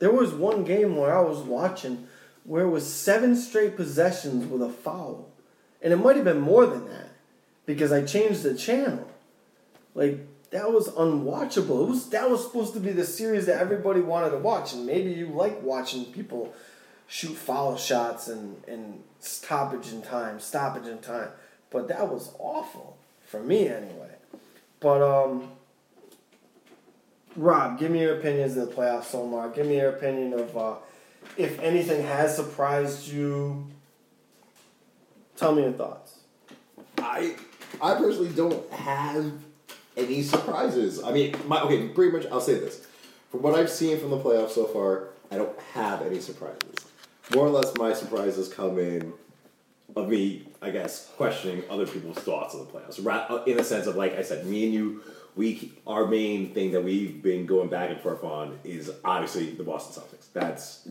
there was one game where I was watching where it was 7 straight possessions with a foul. And it might have been more than that because I changed the channel. Like, that was unwatchable. That was supposed to be the series that everybody wanted to watch. And maybe you like watching people shoot foul shots and stoppage in time. But that was awful. For me, anyway. But, Rob, give me your opinions of the playoffs so far. Give me your opinion of if anything has surprised you. Tell me your thoughts. I personally don't have any surprises. I mean, pretty much I'll say this. From what I've seen from the playoffs so far, I don't have any surprises. More or less my surprises come in of me, I guess, questioning other people's thoughts on the playoffs. In the sense of, like I said, me and you, our main thing that we've been going back and forth on is obviously the Boston Celtics. That's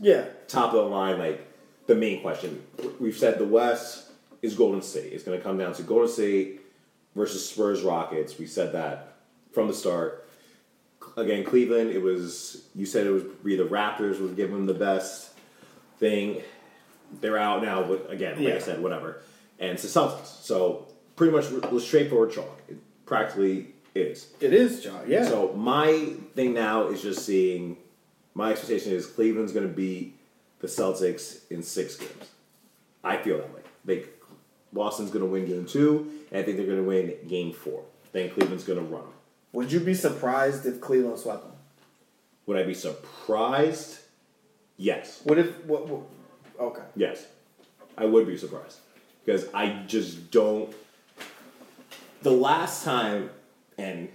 top of the line, like, the main question. We've said the West is Golden State. It's going to come down to Golden State versus Spurs Rockets. We said that from the start. Again, Cleveland, you said it was the Raptors would give them the best thing. They're out now, but again, like I said, whatever. And it's the Celtics. So pretty much straightforward chalk. It practically is. It is chalk, yeah. So my thing now is just seeing, my expectation is Cleveland's going to beat the Celtics in 6 games. I feel that way. Boston's going to win game 2, and I think they're going to win game 4. Then Cleveland's going to run them. Would you be surprised if Cleveland swept them? Would I be surprised? Yes. Okay. Yes. I would be surprised. Because I just don't... The last time, and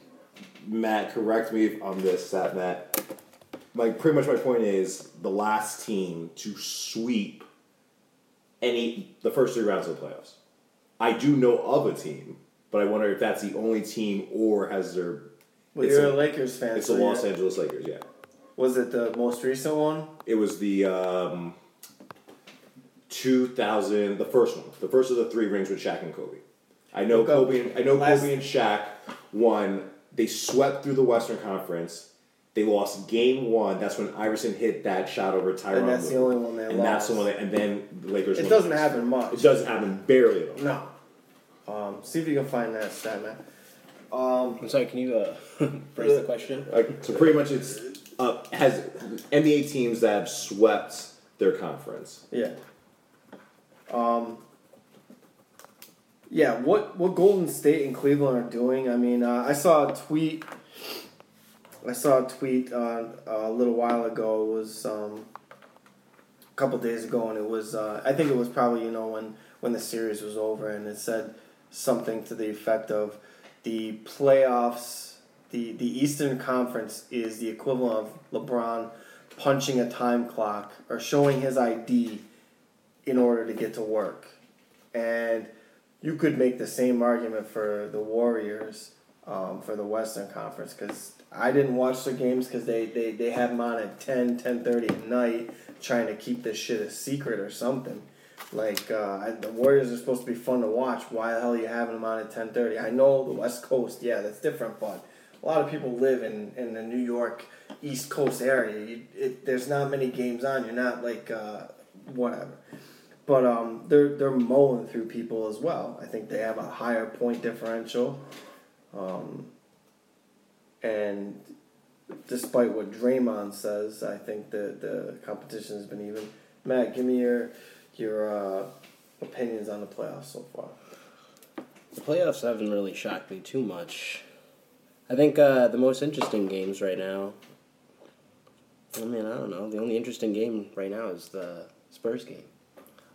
Matt, correct me on this, Matt, pretty much my point is the last team to sweep the first 3 rounds of the playoffs. I do know of a team, but I wonder if that's the only team or has their... Well, you're a Lakers fan. It's the Los Angeles Lakers, yeah. Was it the most recent one? It was the 2000, the first one. The first of the 3 rings with Shaq and Kobe. Kobe and Shaq won. They swept through the Western Conference. They lost game 1. That's when Iverson hit that shot over Tyronn. And that's the only one they lost. And then the Lakers won. It doesn't happen much. It doesn't happen barely at all. No. See if you can find that stat, man. I'm sorry, can you phrase the question? So pretty much it's has NBA teams that have swept their conference. Yeah. What Golden State and Cleveland are doing, I mean, I saw a tweet a little while ago. It was a couple days ago, and it was I think it was probably when the series was over, and it said something to the effect of the playoffs, the Eastern Conference is the equivalent of LeBron punching a time clock or showing his ID in order to get to work. And you could make the same argument for the Warriors for the Western Conference, because I didn't watch their games because they had them on at 10, 10:30 at night trying to keep this shit a secret or something. Like, the Warriors are supposed to be fun to watch. Why the hell are you having them on at 10:30? I know the West Coast, yeah, that's different, but a lot of people live in the New York East Coast area. There's not many games on. You're not like, whatever. But they're mowing through people as well. I think they have a higher point differential. And despite what Draymond says, I think the competition has been even. Matt, give me your opinions on the playoffs so far. The playoffs haven't really shocked me too much. I think the most interesting games right now, I mean, I don't know. The only interesting game right now is the Spurs game.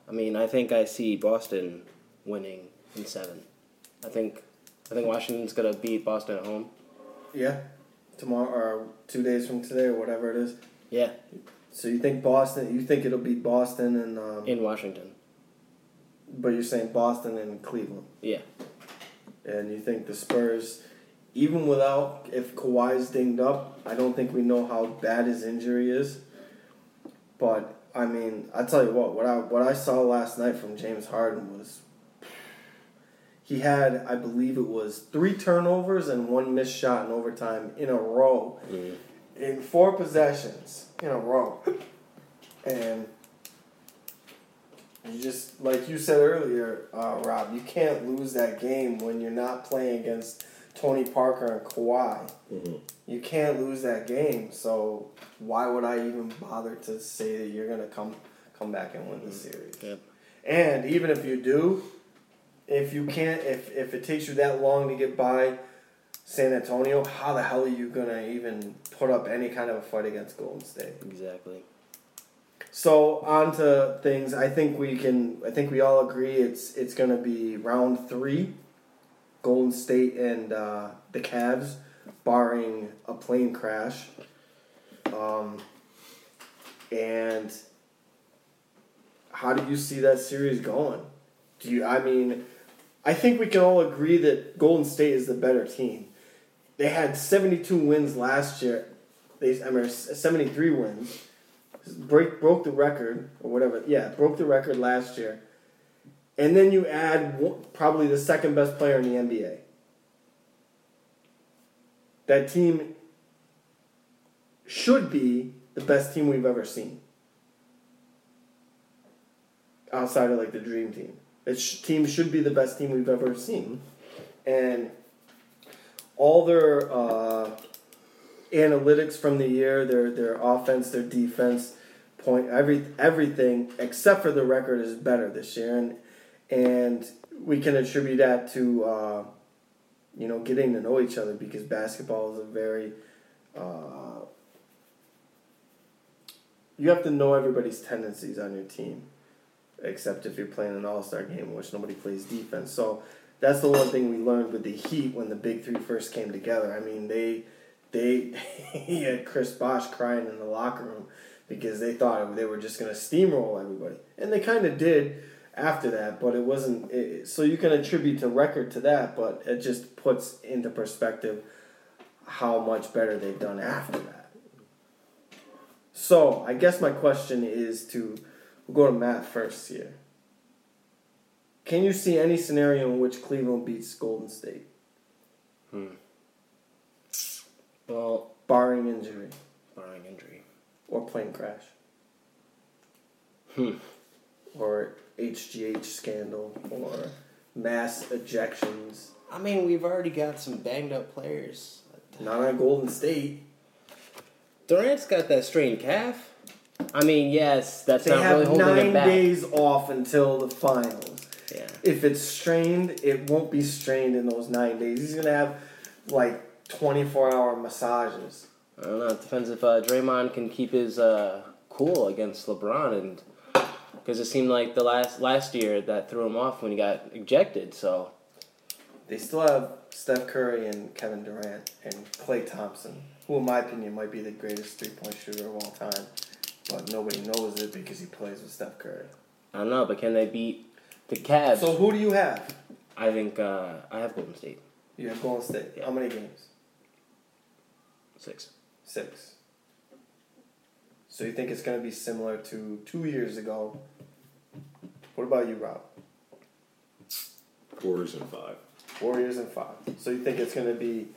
I mean, I think I see Boston winning in 7. I think Washington's going to beat Boston at home. Yeah, tomorrow or 2 days from today or whatever it is. Yeah. So you think Boston? You think it'll be Boston and in Washington? But you're saying Boston and Cleveland. Yeah. And you think the Spurs, even without if Kawhi's dinged up, I don't think we know how bad his injury is. But I mean, I tell you what I saw last night from James Harden was, he had, I believe it was 3 turnovers and 1 missed shot in overtime in a row. Mm-hmm. In 4 possessions in a row. And you just, like you said earlier, Rob, you can't lose that game when you're not playing against Tony Parker and Kawhi. Mm-hmm. You can't lose that game, so why would I even bother to say that you're going to come back and win the series? Yep. And even if you do, if you can't, if it takes you that long to get by San Antonio, how the hell are you going to even put up any kind of a fight against Golden State? Exactly. So on to things. I think we all agree it's going to be round 3, Golden State and the Cavs, barring a plane crash. And how do you see that series going? I think we can all agree that Golden State is the better team. They had 72 wins last year. 73 wins. Broke the record or whatever. Yeah, broke the record last year. And then you add probably the second best player in the NBA. That team should be the best team we've ever seen. Outside of like the Dream Team. This team should be the best team we've ever seen. And all their analytics from the year, their offense, their defense, everything except for the record is better this year. And we can attribute that to getting to know each other, because basketball is a very you have to know everybody's tendencies on your team, except if you're playing an all-star game in which nobody plays defense. So that's the one thing we learned with the Heat when the Big Three first came together. I mean, they had Chris Bosh crying in the locker room because they thought they were just going to steamroll everybody. And they kind of did after that, but it wasn't... so you can attribute the record to that, but it just puts into perspective how much better they've done after that. So I guess my question is to... We'll go to Matt first here. Can you see any scenario in which Cleveland beats Golden State? Well, barring injury. Or plane crash. Or HGH scandal. Or mass ejections. I mean, we've already got some banged up players. Not on Golden State. Durant's got that strained calf. I mean, yes, that's not really holding him back. They have 9 days off until the finals. Yeah. If it's strained, it won't be strained in those 9 days. He's going to have, 24-hour massages. I don't know. It depends if Draymond can keep his cool against LeBron. Because it seemed like the last year that threw him off when he got ejected, so... They still have Steph Curry and Kevin Durant and Klay Thompson, who, in my opinion, might be the greatest three-point shooter of all time. But nobody knows it because he plays with Steph Curry. I don't know, but can they beat the Cavs? So who do you have? I think I have Golden State. You have Golden State. Yeah. How many games? 6. So you think it's going to be similar to 2 years ago? What about you, Rob? 4 years and 5. 4 years and 5. So you think it's going to be...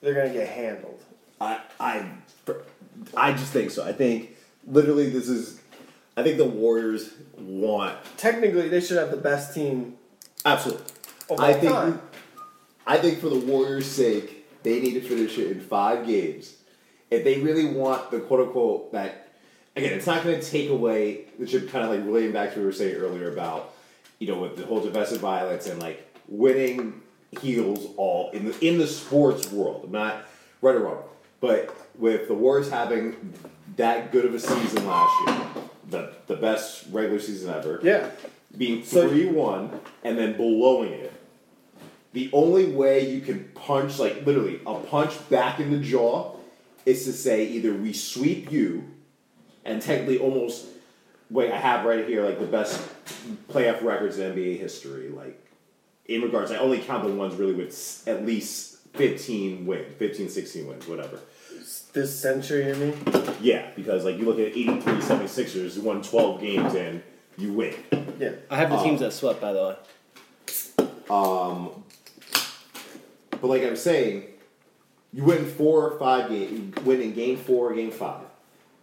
They're going to get handled. I just think so. I think literally I think the Warriors want... Technically, they should have the best team. Absolutely. I think for the Warriors' sake, they need to finish it in 5 games. If they really want the quote-unquote that... Again, it's not going to take away... It should kind of relating back to what we were saying earlier about, with the whole domestic violence and winning heals all in the sports world. I'm not right or wrong. But with the Warriors having that good of a season last year, the best regular season ever, being 3-1 and then blowing it, the only way you can punch, literally a punch back in the jaw, is to say either we sweep you, and technically almost, I have right here, the best playoff records in NBA history, in regards, I only count the ones really with at least 16 wins, whatever. This century, I mean? Yeah, because you look at 83 76ers, you won 12 games and you win. Yeah. I have the teams that swept, by the way. But like I'm saying, you win 4 or 5 games, you win in game 4 or game 5.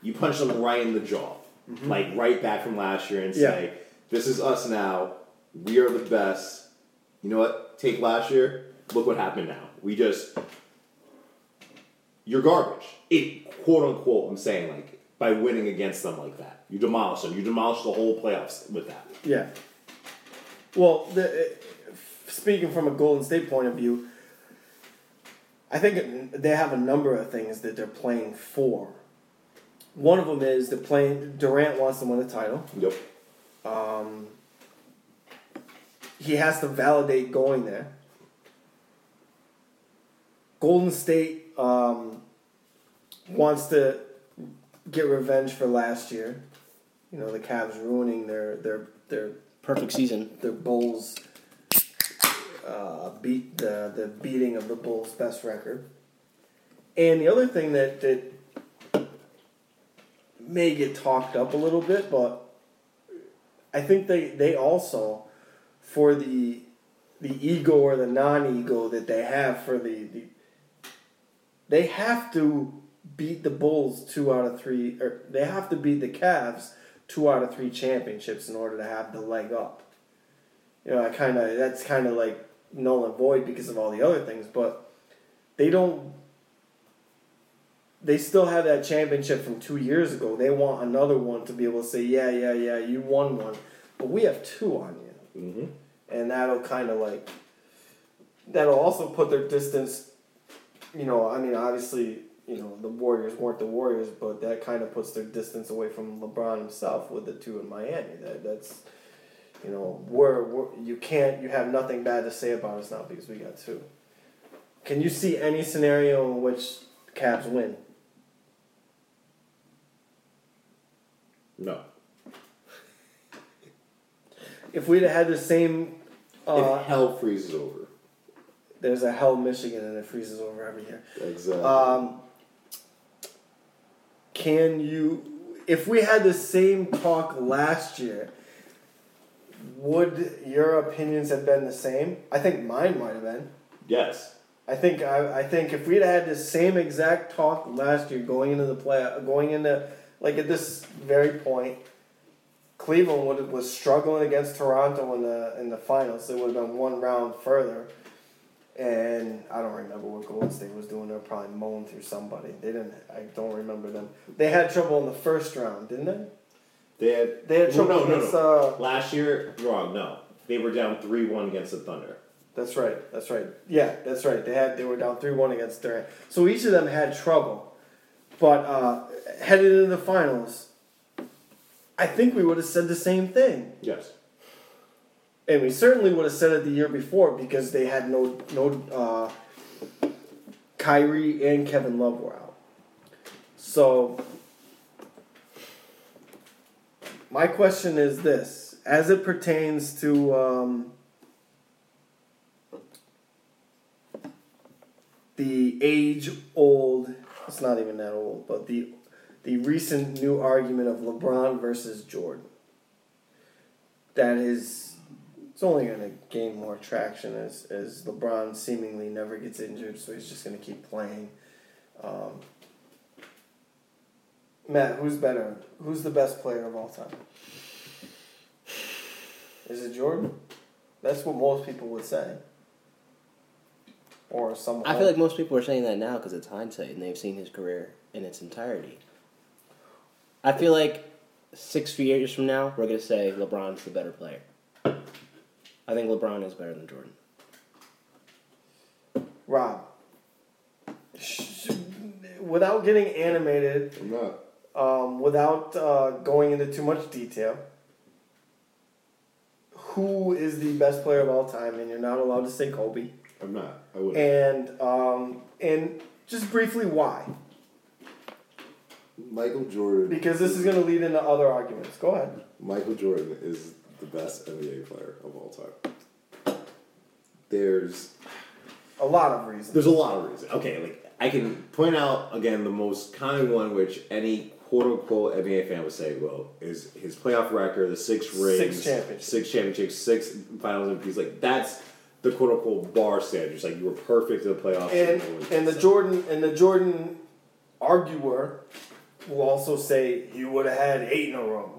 You punch them right in the jaw. Mm-hmm. Right back from last year and say, this is us now, we are the best. You know what? take last year, look what happened now. We just, you're garbage. It, quote unquote, I'm saying, like, by winning against them like that. You demolish them. You demolish the whole playoffs with that. Yeah. Well, speaking from a Golden State point of view, I think they have a number of things that they're playing for. One of them is they're playing, Durant wants to win a title. Yep. He has to validate going there. Golden State wants to get revenge for last year. You know, the Cavs ruining their perfect season. Their Bulls beat the beating of the Bulls' best record. And the other thing that may get talked up a little bit, but I think they also, for the ego or the non-ego that they have for the they have to beat the Bulls 2 out of 3, or they have to beat the Cavs 2 out of 3 championships in order to have the leg up. You know, that's kind of like null and void because of all the other things, but they still have that championship from 2 years ago. They want another one to be able to say, yeah, you won one, but we have 2 on you. Mm-hmm. And that'll also put their distance. You know, I mean, obviously, you know, the Warriors weren't the Warriors, but that kind of puts their distance away from LeBron himself with the 2 in Miami. That's, you know, you have nothing bad to say about us now because we got 2. Can you see any scenario in which Cavs win? No. If we'd have had the same... if hell freezes over. There's a hell in Michigan, and it freezes over every year. Exactly. If we had the same talk last year, would your opinions have been the same? I think mine might have been. Yes. I think if we'd had the same exact talk last year going into, like at this very point, Cleveland was struggling against Toronto in the finals. It would have been one round further. And I don't remember what Golden State was doing. They were probably mowing through somebody. I don't remember them. They had trouble in the first round, didn't they? They had trouble against... No. Last year, wrong, no. They were down 3-1 against the Thunder. That's right. Yeah, that's right. They were down 3-1 against Durant. So each of them had trouble. But headed into the finals, I think we would have said the same thing. Yes. And we certainly would have said it the year before because they had no Kyrie and Kevin Love were out. So my question is this: as it pertains to the age-old—it's not even that old—but the recent new argument of LeBron versus Jordan, that is. It's only going to gain more traction as LeBron seemingly never gets injured, so he's just going to keep playing. Matt, who's better? Who's the best player of all time? Is it Jordan? That's what most people would say. Or someone. I feel like most people are saying that now because it's hindsight and they've seen his career in its entirety. I feel like 6 years from now, we're going to say LeBron's the better player. I think LeBron is better than Jordan. Rob, without getting animated, I'm not. Without going into too much detail, who is the best player of all time? And you're not allowed to say Kobe. I'm not. I wouldn't. And just briefly, why? Michael Jordan. Because this is going to lead into other arguments. Go ahead. Michael Jordan is... the best NBA player of all time. There's a lot of reasons. Okay, like I can point out again the most common one, which any quote-unquote NBA fan would say, well, is his playoff record, the 6 rings, 6 championships, 6 championships, 6 finals MVPs. Like that's the quote-unquote bar standards. Like you were perfect in the playoffs. And the Jordan arguer will also say he would have had 8 in a row.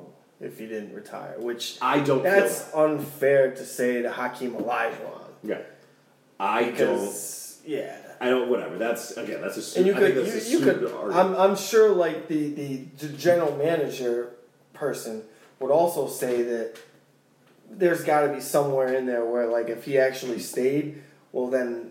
If he didn't retire, which I don't. That's unfair to say to Hakeem Olajuwon. Yeah, Whatever. That's assumed. And you could. I'm sure, like the general manager person would also say that there's got to be somewhere in there where, like, if he actually stayed, well, then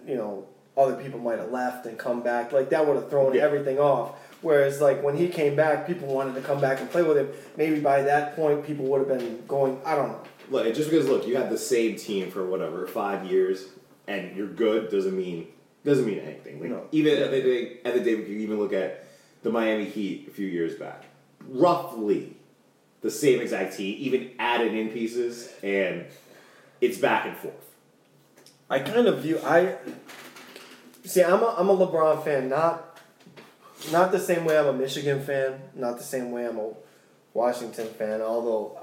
other people might have left and come back. Like, that would have thrown everything off. Whereas, like, when he came back, people wanted to come back and play with him. Maybe by that point, people would have been going, I don't know. Look, just because, you had the same team for, 5 years, and you're good, doesn't mean anything. Like, no. Even at the day, we could even look at the Miami Heat a few years back. Roughly the same exact team, even added in pieces, and it's back and forth. I kind of view... I'm a LeBron fan, not the same way I'm a Michigan fan, not the same way I'm a Washington fan, although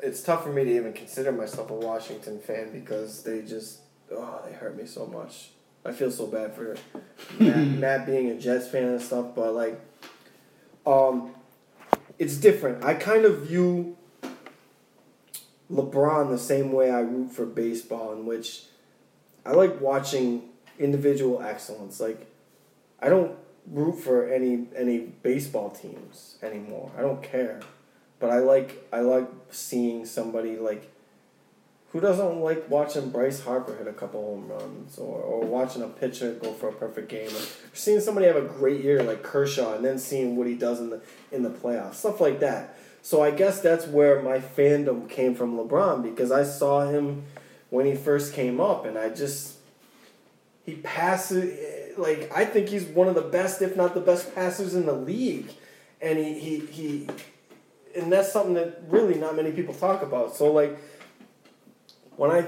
it's tough for me to even consider myself a Washington fan because they just, they hurt me so much. I feel so bad for Matt being a Jets fan and stuff, but it's different. I kind of view LeBron the same way I root for baseball, in which I like watching individual excellence. Like, I don't root for any baseball teams anymore. I don't care. But I like seeing somebody, like, who doesn't like watching Bryce Harper hit a couple home runs or watching a pitcher go for a perfect game, or seeing somebody have a great year like Kershaw and then seeing what he does in the playoffs, stuff like that. So I guess that's where my fandom came from LeBron, because I saw him when he first came up, and he passes, like, I think he's one of the best, if not the best, passers in the league. And he and that's something that really not many people talk about. So, like, when I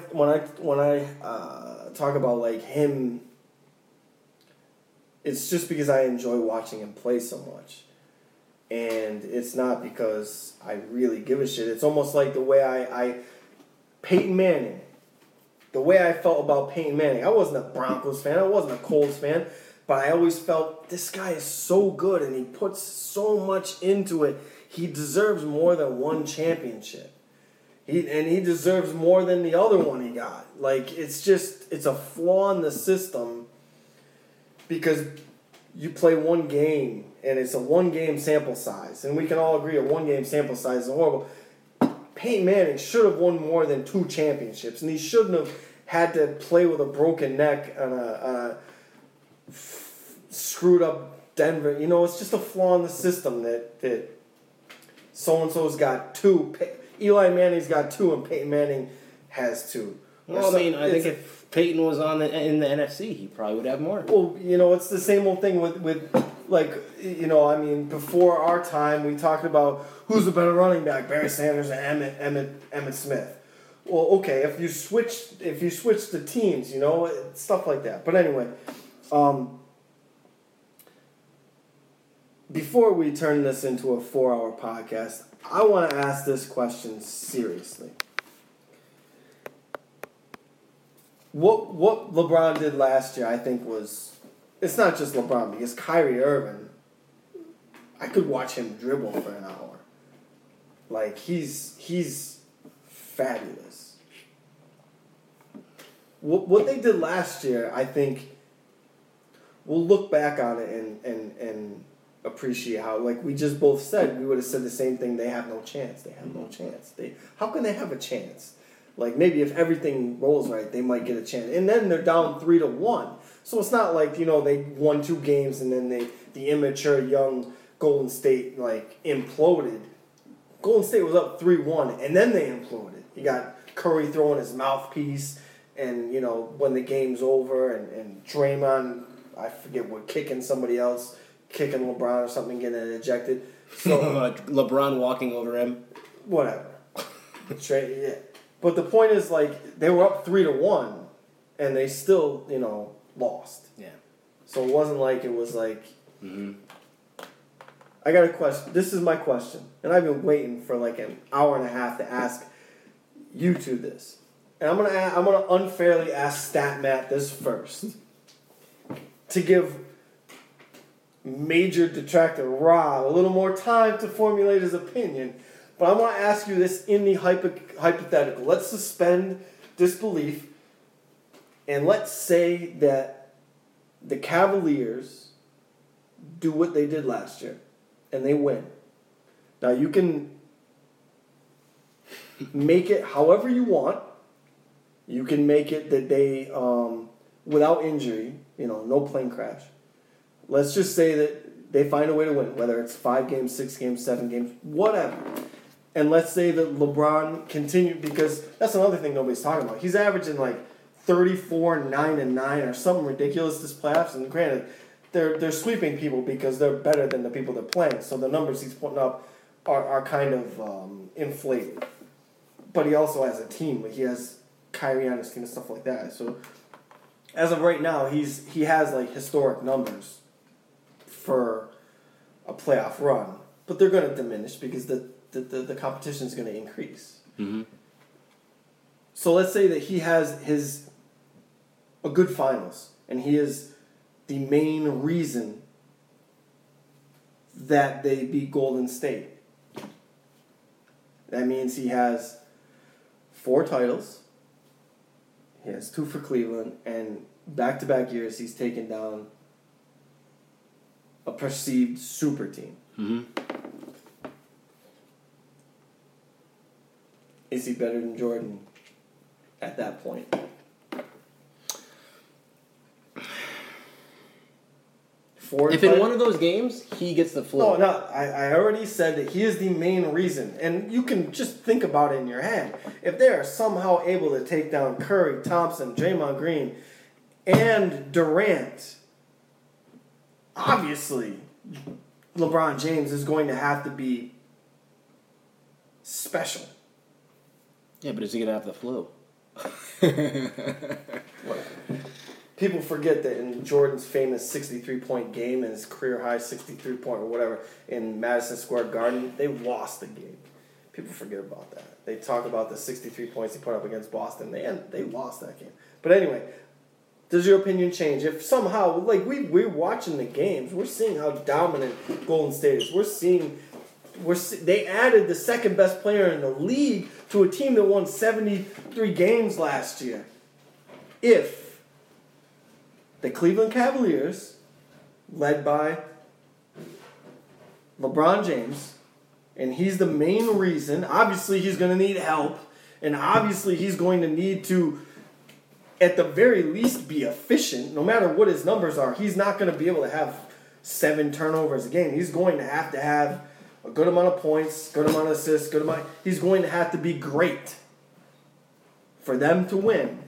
talk about, like, him, it's just because I enjoy watching him play so much. And it's not because I really give a shit. It's almost like the way Peyton Manning. The way I felt about Peyton Manning, I wasn't a Broncos fan, I wasn't a Colts fan, but I always felt this guy is so good and he puts so much into it. He deserves more than one championship. He deserves more than the other one he got. Like, it's a flaw in the system because you play one game and it's a one-game sample size. And we can all agree a one-game sample size is horrible. Peyton Manning should have won more than 2 championships, and he shouldn't have had to play with a broken neck on a screwed up Denver. It's just a flaw in the system that so-and-so's got 2. Eli Manning's got 2, and Peyton Manning has 2. I think if Peyton was in the NFC, he probably would have more. Well, it's the same old thing with before our time, we talked about who's the better running back, Barry Sanders and Emmitt Smith. Well, okay, if you switch the teams, stuff like that. But anyway, before we turn this into a 4-hour podcast, I want to ask this question seriously. What LeBron did last year, I think, was... It's not just LeBron, because Kyrie Irving, I could watch him dribble for an hour. Like, he's fabulous. What they did last year, I think, we'll look back on it and appreciate how, like we just both said, we would have said the same thing. They have no chance. They have no chance. How can they have a chance? Like, maybe if everything rolls right, they might get a chance. And then they're down 3-1. So it's not like, they won 2 games and then the immature young Golden State, like, imploded. Golden State was up 3-1, and then they imploded. You got Curry throwing his mouthpiece, and, when the game's over, and Draymond, I forget what, kicking somebody else, kicking LeBron or something, getting ejected. So LeBron walking over him. Whatever. Yeah. But the point is, like, they were up 3-1, and they still, lost. Yeah. So it wasn't like it was like... Mm-hmm. I got a question. This is my question. And I've been waiting for like an hour and a half to ask you two this. And I'm gonna unfairly ask StatMat this first. To give major detractor Rob a little more time to formulate his opinion. But I want to ask you this in the hypothetical. Let's suspend disbelief. And let's say that the Cavaliers do what they did last year, and they win. Now, you can make it however you want. You can make it that they, without injury, you know, no plane crash. Let's just say that they find a way to win, whether it's 5 games, 6 games, 7 games, whatever. And let's say that LeBron continued, because that's another thing nobody's talking about. He's averaging like 34, 9, and 9 or something ridiculous this playoffs. And granted, they're sweeping people because they're better than the people they're playing. So the numbers he's putting up are kind of inflated. But he also has a team. He has Kyrie on his team and stuff like that. So as of right now, he has like historic numbers for a playoff run. But they're going to diminish because the competition is going to increase. Mm-hmm. So let's say that he has a good finals, and he is the main reason that they beat Golden State. That means he has 4 titles. He has 2 for Cleveland, and back-to-back years he's taken down a perceived super team. Mm-hmm. Is he better than Jordan at that point? If in one of those games, he gets the flu. No, I already said that he is the main reason. And you can just think about it in your head. If they are somehow able to take down Curry, Thompson, Draymond Green, and Durant, obviously LeBron James is going to have to be special. Yeah, but is he going to have the flu? People forget that in Jordan's famous 63-point game and his career-high 63-point or whatever in Madison Square Garden, they lost the game. People forget about that. They talk about the 63 points he put up against Boston. They lost that game. But anyway, does your opinion change? If somehow, like, we're watching the games, we're seeing how dominant Golden State is. They added the second best player in the league to a team that won 73 games last year. If the Cleveland Cavaliers, led by LeBron James, and he's the main reason, obviously he's going to need help, and obviously he's going to need to, at the very least, be efficient. No matter what his numbers are, he's not going to be able to have 7 turnovers a game. He's going to have a good amount of points, good amount of assists, he's going to have to be great for them to win.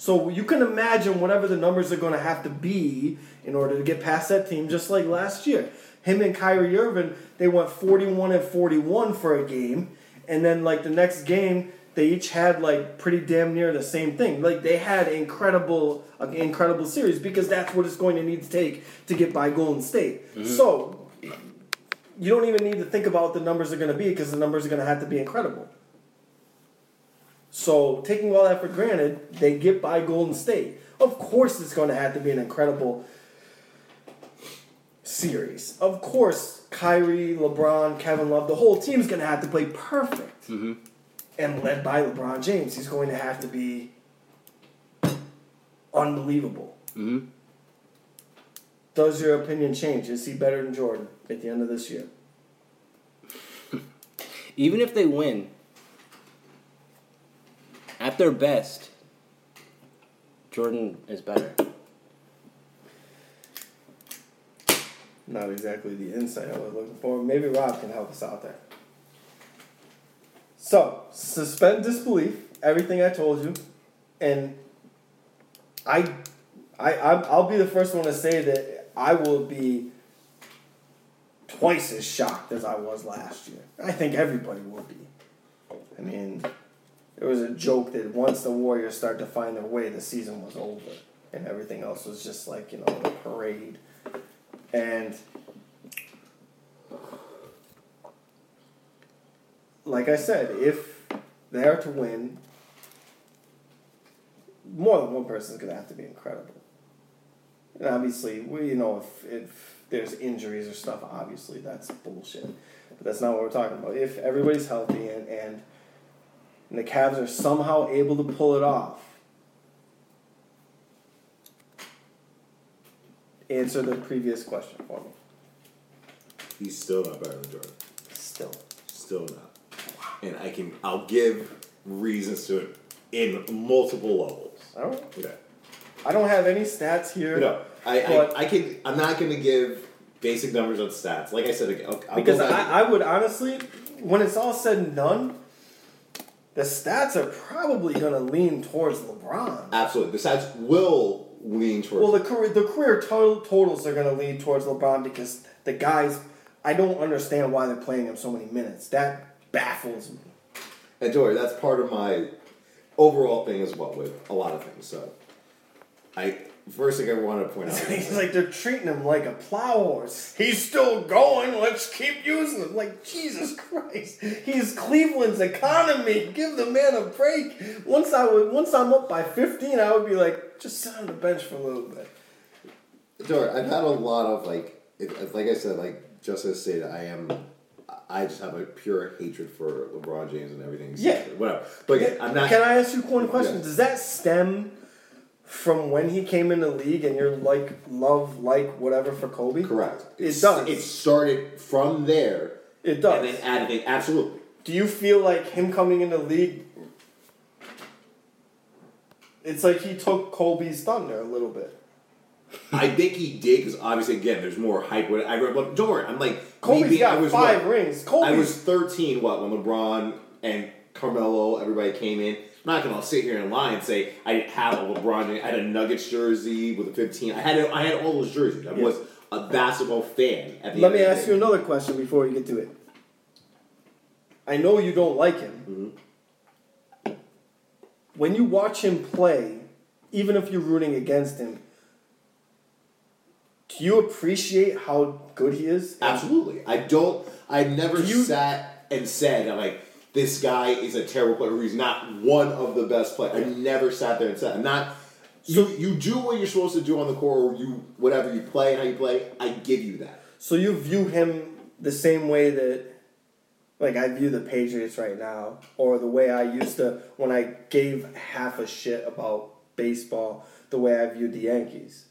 So you can imagine whatever the numbers are going to have to be in order to get past that team, just like last year. Him and Kyrie Irving, they went 41 and 41 for a game, and then like the next game, they each had like pretty damn near the same thing. Like they had incredible series because that's what it's going to need to take to get by Golden State. Mm-hmm. So you don't even need to think about what the numbers are going to be because the numbers are going to have to be incredible. So taking all that for granted, they get by Golden State. Of course it's going to have to be an incredible series. Of course Kyrie, LeBron, Kevin Love, the whole team's going to have to play perfect. Mm-hmm. And led by LeBron James, he's going to have to be unbelievable. Mm-hmm. Does your opinion change? Is he better than Jordan at the end of this year? Even if they win, at their best, Jordan is better. Not exactly the insight I was looking for. Maybe Rob can help us out there. So, suspend disbelief, everything I told you, and I'll be the first one to say that I will be twice as shocked as I was last year. I think everybody will be. I mean, there was a joke that once the Warriors start to find their way, the season was over. And everything else was just like, you know, a parade. And like I said, if they are to win, more than one person is going to have to be incredible. And obviously, you know, if there's injuries or stuff, obviously that's bullshit. But that's not what we're talking about. If everybody's healthy and the Cavs are somehow able to pull it off, Answer the previous question for me. He's still not better than Jordan. Still not. And I'll give reasons to it in multiple levels. All right. Okay. I don't have any stats here. No, I'm not going to give basic numbers on stats. Like I said, I would honestly, when it's all said and done, the stats are probably going to lean towards LeBron. Absolutely, the stats will lean towards. Well, the career totals are going to lean towards LeBron because the guys. I don't understand why they're playing him so many minutes. That baffles me. And Dory, that's part of my overall thing as well with a lot of things. So, first thing I want to point out. He's like, they're treating him like a plow horse. He's still going. Let's keep using him. Like, Jesus Christ. He's Cleveland's economy. Give the man a break. Once I'm up by 15, I would be like, just sit on the bench for a little bit. Dory, I've had a lot of, like I said, just as stated, I just have a pure hatred for LeBron James and everything. Yeah. Whatever. But I'm not. Can I ask you one question? Yeah. Does that stem from when he came in the league and your whatever for Kobe? Correct. It does. It started from there. It does. And then added it. Absolutely. Do you feel like him coming in the league? It's like he took Kobe's thunder a little bit. I think he did because obviously, again, there's more hype. When I grew up, don't worry. I'm like, Kobe's got five rings. I was 13. When LeBron and Carmelo, everybody came in. I'm not gonna sit here and lie and say I didn't have a LeBron. I had a Nuggets jersey with a 15. I had all those jerseys. I was a basketball fan. Let me ask you another question before we get to it. I know you don't like him. Mm-hmm. When you watch him play, even if you're rooting against him. Do you appreciate how good he is? Absolutely. I've never sat and said, I'm like, this guy is a terrible player or he's not one of the best players. I've never sat there and said, I'm not. So you do what you're supposed to do on the court or whatever you play and how you play, I give you that. So you view him the same way that, I view the Patriots right now or the way I used to when I gave half a shit about baseball, the way I viewed the Yankees.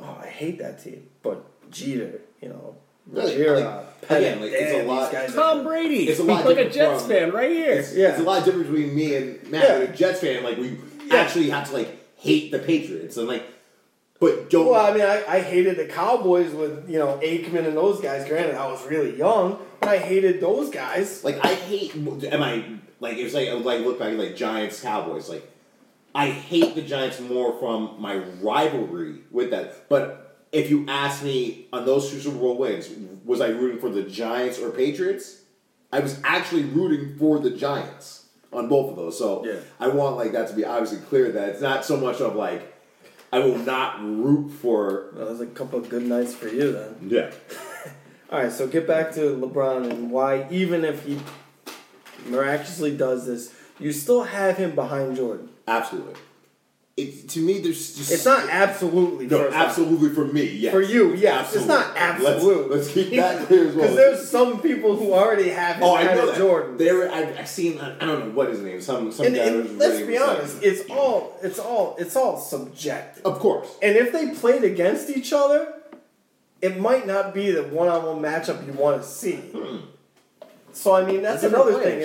Oh, I hate that team, but Jeter, Rivera, again, it's a lot. Tom Brady, it's a lot like a Jets fan right here. It's a lot different between me and Matt, a Jets fan. We actually have to hate the Patriots and but don't. Well, I hated the Cowboys with Aikman and those guys. Granted, I was really young, but I hated those guys. I hate. Am I look back Giants, Cowboys I hate the Giants more from my rivalry with that. But if you ask me on those two Super Bowl wins, was I rooting for the Giants or Patriots? I was actually rooting for the Giants on both of those. So I want that to be obviously clear that it's not so much of I will not root for. Well, there's a couple of good nights for you then. Yeah. All right, so get back to LeBron and why even if he miraculously does this, you still have him behind Jordan. Absolutely. To me, there's just... It's not absolutely. No, absolutely for me, yes. For you, yes. Absolutely. It's not absolute. Let's keep that clear as well. Because there's some people who already have him behind Jordan. I've seen... I don't know what his name is. Some guy who's really... Let's be honest. It's all subjective. Of course. And if they played against each other, it might not be the one-on-one matchup you want to see. So, that's another thing.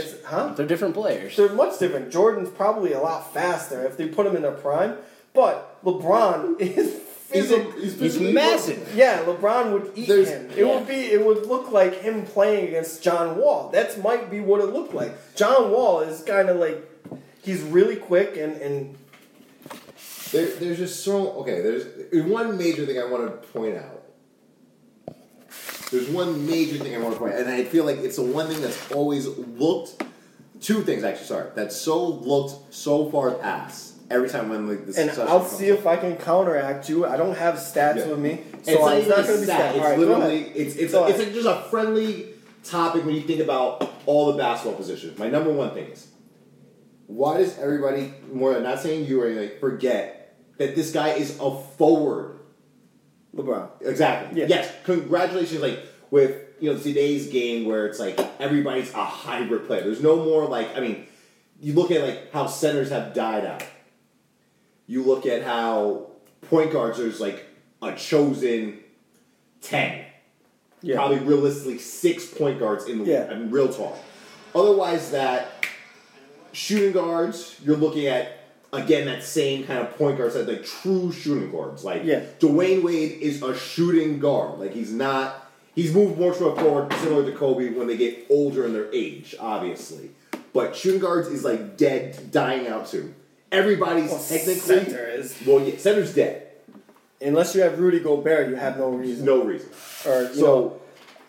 They're different players. They're much different. Jordan's probably a lot faster if they put him in their prime. But LeBron is physically... He's massive. Yeah, LeBron would eat him. It would look like him playing against John Wall. That might be what it looked like. John Wall is kind of he's really quick and... There's just so... Okay, there's one major thing I want to point out. There's one major thing I want to point out, and I feel it's the one thing that's always looked, two things actually, sorry, that's looked so far past every time when this. And I'll see if I can counteract you. I don't have stats with me, so it's not going to be stats. It's right, literally, it's just a friendly topic when you think about all the basketball positions. My number one thing is, why does everybody, more than not saying you or anything, forget that this guy is a forward? LeBron. Exactly. Yeah. Yes. Congratulations, with today's game where it's everybody's a hybrid player. There's no more you look at how centers have died out. You look at how point guards, there's a chosen 10. Yeah. Probably realistically 6 point guards in the league. Yeah. I mean, real talk. Otherwise, that shooting guards, you're looking at, again, that same kind of point guard set, like true shooting guards. Like, yeah. Dwayne Wade is a shooting guard. Like, he's not... He's moved more to a forward, similar to Kobe, when they get older in their age, obviously. But shooting guards is, like, dead, dying out, too. Everybody's technically... Center is. Well, yeah, center's dead. Unless you have Rudy Gobert, you have no reason. No reason. Or, you know,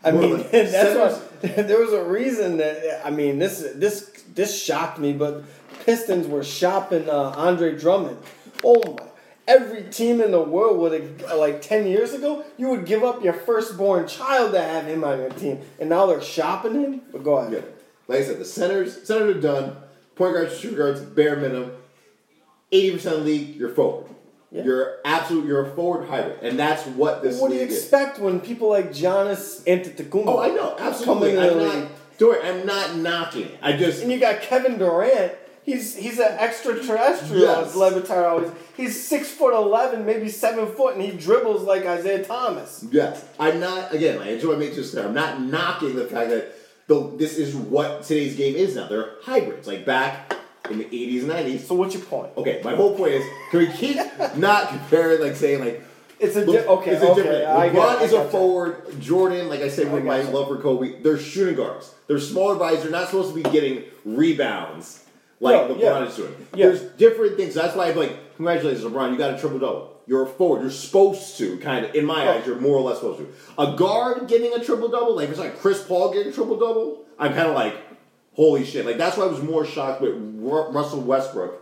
I mean, that's why there was a reason that, I mean, this shocked me, but Pistons were shopping Andre Drummond. Oh, my. Every team in the world would have, like 10 years ago, you would give up your firstborn child to have him on your team. And now they're shopping him? But go ahead. Yeah. Like I said, the centers are done. Point guards, shooting guards, bare minimum. 80% of the league, you're forward. Yeah. You're a forward hybrid. And that's what this league is. What do you expect when people like Giannis Antetokounmpo? Oh, I know. Absolutely. I'm not knocking it. I just... And you got Kevin Durant. He's an extraterrestrial, as Levitar always. He's 6'11", maybe 7 foot, and he dribbles like Isaiah Thomas. Yes, I'm not. Again, I enjoy making this clear. I'm not knocking the fact that this is what today's game is now. They're hybrids, like back in the 80s and 90s. So what's your point? Okay, my whole point is, can we keep not comparing, like saying like it's a different. LeBron is a forward. Jordan, like I said, with my love for Kobe, they're shooting guards. They're smaller guys. They're not supposed to be getting rebounds. Like LeBron is doing. Yeah. There's different things. That's why I'm like, congratulations, LeBron. You got a triple-double. You're a forward. You're supposed to, kind of. In my eyes, you're more or less supposed to. A guard getting a triple-double, like if it's like Chris Paul getting a triple-double, I'm kind of like, holy shit. Like, that's why I was more shocked with Russell Westbrook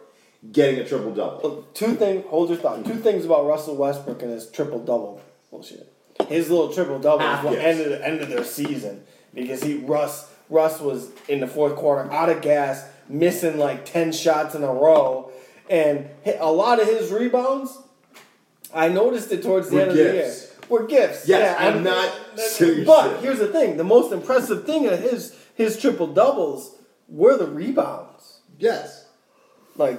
getting a triple-double. Look, hold your thought. 2 things about Russell Westbrook and his triple-double. Bullshit. His little triple-double is what ended the end of their season. Because Russ was in the fourth quarter out of gas, missing like 10 shots in a row, and a lot of his rebounds, I noticed it towards the end of the year, were gifts. Yes, yeah, I'm not serious. But here's the thing: the most impressive thing of his triple doubles were the rebounds. Yes, like,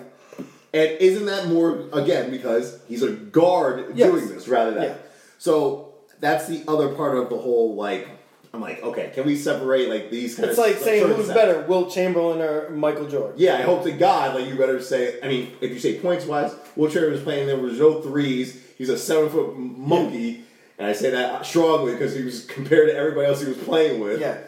and isn't that more again because he's a guard doing this rather than so that's the other part of the whole like. I'm like, okay, can we separate like these kind of... It's like saying who's better, Wilt Chamberlain or Michael Jordan. Yeah, I hope to God like you better say... I mean, if you say points-wise, Wilt Chamberlain's playing, there was no threes. He's a 7-foot monkey. Yeah. And I say that strongly because he was compared to everybody else he was playing with. Yeah.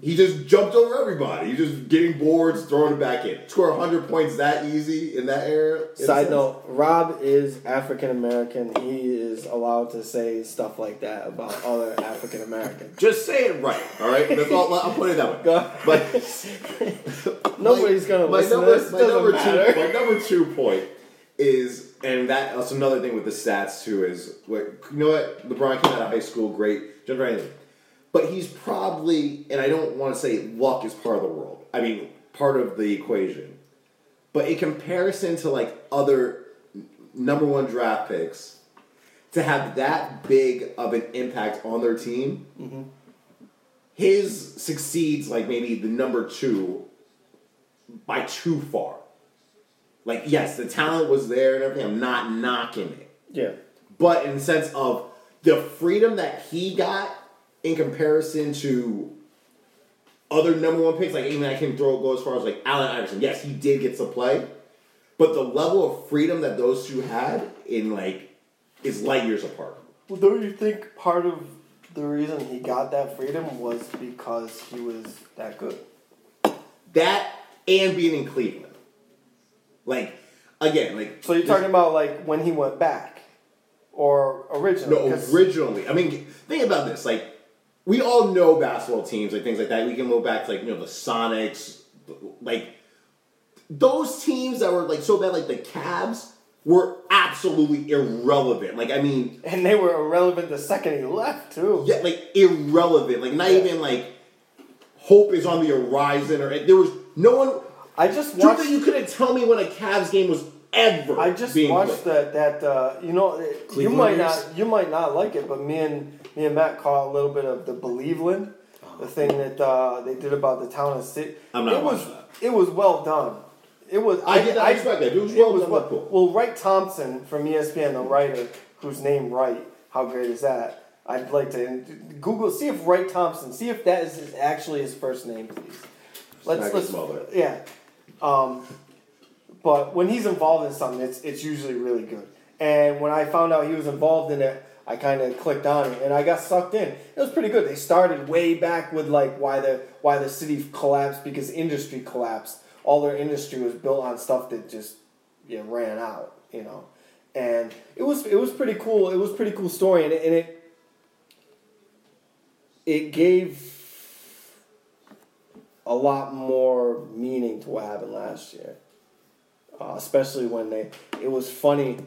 He just jumped over everybody. He's just getting boards, throwing it back in. Score 100 points that easy in that era. Side note, Rob is African-American. He is allowed to say stuff like that about other African-Americans. Just say it right, all right? That's all, I'll put it that way. Go. But nobody's going to listen to this. My number 2 point is, and that's another thing with the stats, too, is, like, you know what? LeBron came out of high school, great. John Brandon. But he's probably, and I don't want to say luck is part of the world. I mean, part of the equation. But in comparison to, like, other number 1 draft picks, to have that big of an impact on their team, mm-hmm. his succeeds, like, maybe the number 2 by too far. Like, yes, the talent was there and everything. I'm not knocking it. Yeah. But in the sense of the freedom that he got, in comparison to other number 1 picks, like even I can go as far as like Allen Iverson. Yes, he did get to play, but the level of freedom that those two had in like is light years apart. Well, don't you think part of the reason he got that freedom was because he was that good? That and being in Cleveland, like again, like so you're talking about like when he went back or originally? No, originally. I mean, think about this, like. We all know basketball teams, like things like that. We can go back to, like, you know, the Sonics. Like, those teams that were, like, so bad, like the Cavs, were absolutely irrelevant. Like, I mean... And they were irrelevant the second he left, too. Yeah, like, irrelevant. Like, not even, like, hope is on the horizon. Or there was no one... I just watched... Truth that you couldn't tell me when a Cavs game was ever I just being watched played. that you know, you might not like it, but me and Matt caught a little bit of the Believeland, the thing that they did about the town and city. I'm not watching that. It was well done. It was. I expect that. Dude, was what? Well, Wright Thompson from ESPN, the writer who's named Wright. How great is that? I'd like to Google, see if Wright Thompson, see if that is actually his first name, please. Let's yeah. But when he's involved in something, it's usually really good. And when I found out he was involved in it, I kind of clicked on it and I got sucked in. It was pretty good. They started way back with like why the city collapsed because industry collapsed. All their industry was built on stuff that just ran out, And it was pretty cool. It was a pretty cool story, and it gave a lot more meaning to what happened last year. Especially when it was funny.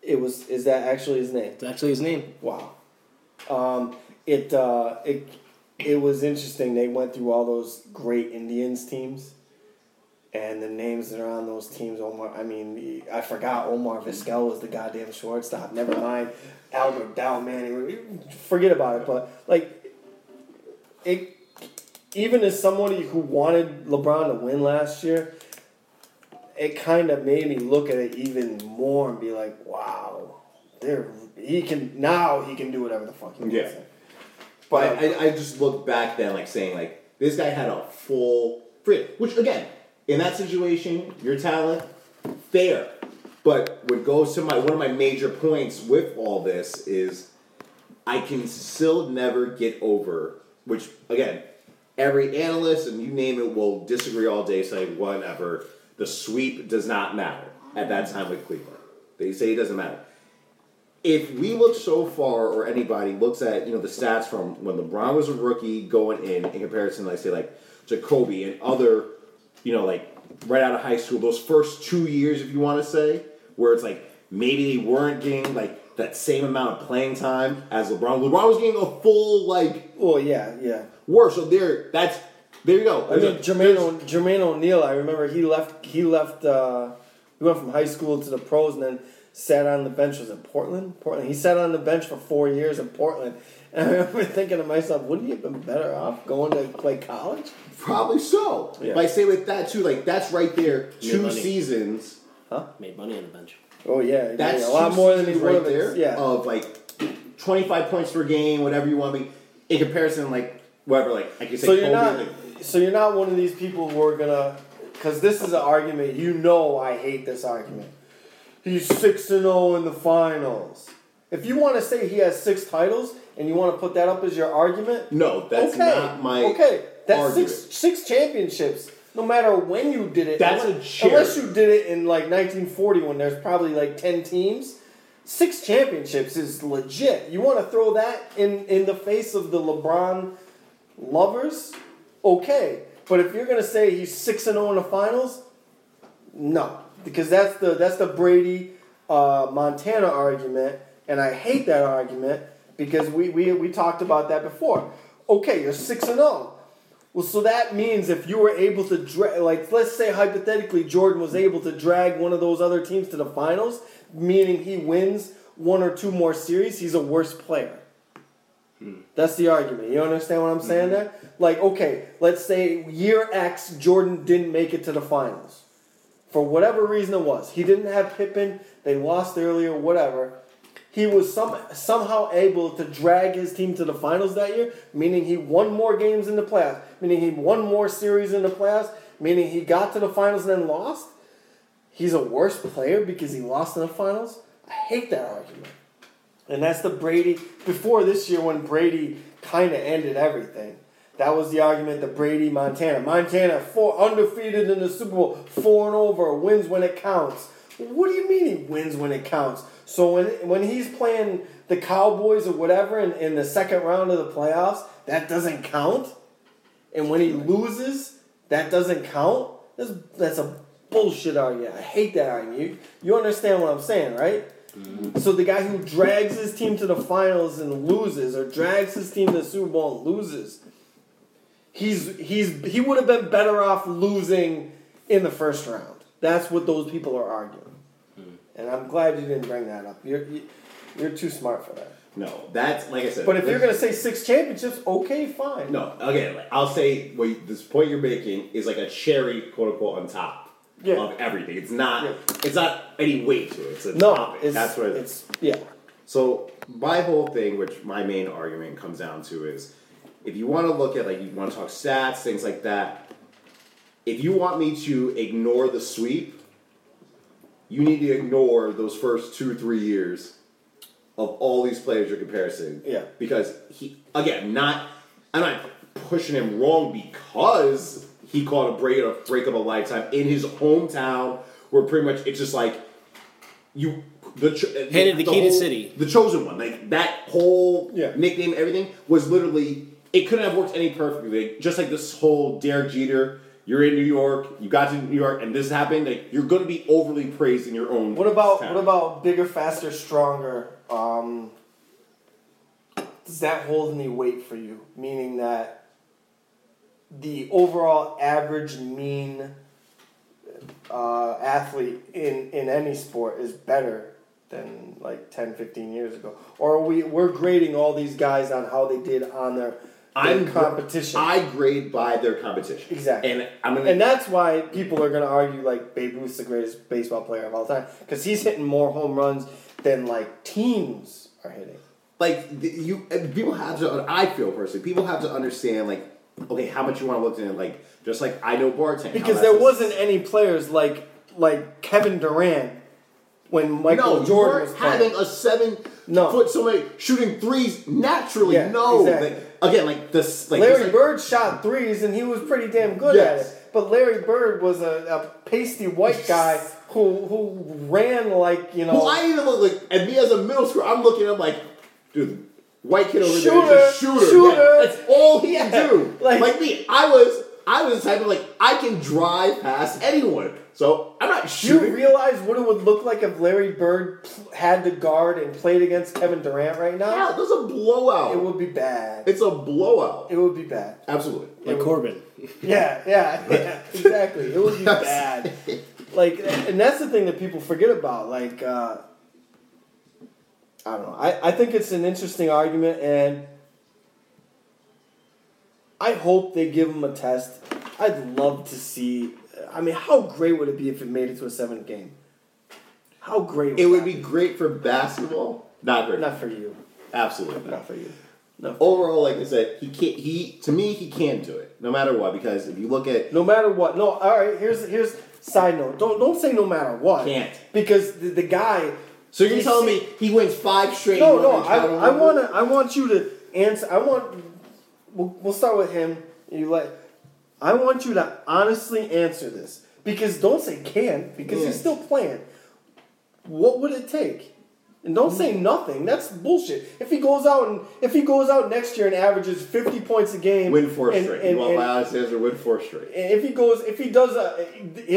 Is that actually his name? It's actually his name. Wow. It was interesting. They went through all those great Indians teams. And the names that are on those teams, I forgot Omar Vizquel was the goddamn shortstop. Never mind Albert Dow Manning. Forget about it. But, even as somebody who wanted LeBron to win last year, it kind of made me look at it even more and be like, wow, he can do whatever the fuck he wants. Yeah. But I just look back then, this guy had a full free, which, again, in that situation, your talent, fair. But what goes to one of my major points with all this is I can still never get over, which, again, every analyst and you name it will disagree all day saying whatever. The sweep does not matter at that time with Cleveland. They say it doesn't matter. If we look so far, or anybody looks at the stats from when LeBron was a rookie going in comparison, to Kobe and other right out of high school, those first 2 years, if you want to say, where it's maybe they weren't getting that same amount of playing time as LeBron. LeBron was getting a full worse. So there you go. Jermaine O'Neal, I remember he left. He went from high school to the pros and then sat on the bench. Was it Portland? Portland. He sat on the bench for 4 years in Portland. And I remember thinking to myself, wouldn't he have been better off going to play college? Probably so. Yeah. But I say with that, too, that's right there, two seasons. Huh? Made money on the bench. Oh, yeah. That's a lot more than he would have. Of, 25 points per game, whatever you want to be. In comparison, whatever, I could say. So you're not one of these people who are going to, because this is an argument, I hate this argument. He's 6-0 in the finals. If you want to say he has 6 titles, and you want to put that up as your argument? No, that's not my argument. 6 championships, no matter when you did it. That's a joke. Unless you did it in 1940 when there's probably 10 teams. 6 championships is legit. You want to throw that in the face of the LeBron lovers? Okay. But if you're going to say he's 6-0 in the finals, no. Because that's the Brady Montana argument, and I hate that argument. Because we talked about that before. Okay, you're 6-0. Well, so that means if you were able to drag, let's say hypothetically Jordan was able to drag one of those other teams to the finals, meaning he wins 1 or 2 more series, he's a worse player. That's the argument. You understand what I'm saying there? Okay, let's say year X, Jordan didn't make it to the finals. For whatever reason it was. He didn't have Pippen. They lost earlier, whatever. He was somehow able to drag his team to the finals that year, meaning he won more games in the playoffs, meaning he won more series in the playoffs, meaning he got to the finals and then lost. He's a worse player because he lost in the finals. I hate that argument. And that's the Brady, before this year when Brady kind of ended everything. That was the argument, the Brady-Montana. Montana, 4 undefeated in the Super Bowl, 4-0, wins when it counts. What do you mean he wins when it counts? So when he's playing the Cowboys or whatever in the second round of the playoffs, that doesn't count? And when he loses, that doesn't count? That's a bullshit argument. I hate that argument. You understand what I'm saying, right? Mm-hmm. So the guy who drags his team to the finals and loses, or drags his team to the Super Bowl and loses, he would have been better off losing in the first round. That's what those people are arguing. And I'm glad you didn't bring that up. You're too smart for that. No, that's, like I said. But if you're going to say 6 championships, okay, fine. No, again, like, I'll say this point you're making is like a cherry, quote unquote, on top of everything. It's not It's not any weight to it. It's a topic. That's what it is. Yeah. So my whole thing, which my main argument comes down to is, if you want to look at, like, you want to talk stats, things like that, if you want me to ignore the sweep, you need to ignore those first 2-3 years of all these players you're comparing. Yeah. Because he, again, I'm not pushing him wrong because he caught a break of a lifetime in his hometown where pretty much it's just like you headed to Kansas City. The chosen one. Like that whole nickname, everything was literally, it couldn't have worked any perfectly. Like, just like this whole Derek Jeter, you're in New York, you got to New York, and this happened, like, you're going to be overly praised in your own town. What about bigger, faster, stronger? Does that hold any weight for you? Meaning that the overall average mean athlete in any sport is better than like 10, 15 years ago. Or we're grading all these guys on how they did on their competition. I grade by their competition. Exactly. And that's why people are going to argue like Babe Ruth's the greatest baseball player of all time. Because he's hitting more home runs than like teams are hitting. Like people have to. I feel personally, people have to understand like, okay, how much you want to look in. Like just like I know bartending because there wasn't any players like Kevin Durant when Michael Jordan was playing. Having a 7 foot somebody shooting threes naturally. Yeah, no, exactly. Again, like this. Like, Larry Bird shot threes and he was pretty damn good at it. But Larry Bird was a pasty white guy. Who ran like, you know... Well, I even look like... And me as a middle schooler, I'm looking at him like... Dude, white kid over there is a shooter. Yeah, that's all he can do. Like me, I was the type of like, I can drive past anyone. So, I'm not shooting. You realize what it would look like if Larry Bird had to guard and played against Kevin Durant right now? Yeah, there's a blowout. It would be bad. It's a blowout. It would be bad. Absolutely. Like Corbin. Yeah, exactly. It would be bad. Like, and that's the thing that people forget about. Like, I don't know. I think it's an interesting argument, and I hope they give him a test. I'd love to see. I mean, how great would it be if it made it to a 7th game? How great would it be great for basketball. Not great. Not for you. Absolutely not for you. No. Overall, like I said, he can do it no matter what. Because if you look at no matter what, no. All right, here's. Side note, don't say no matter what. Can't. Because the guy... So you're telling me he wins 5 straight... No, I want you to answer... We'll start with him. I want you to honestly answer this. Because don't say can, because he's still playing. What would it take? And don't say nothing. That's bullshit. If he goes out next year and averages 50 points a game, win 4 straight. You want Miles Sanders win 4 straight. And if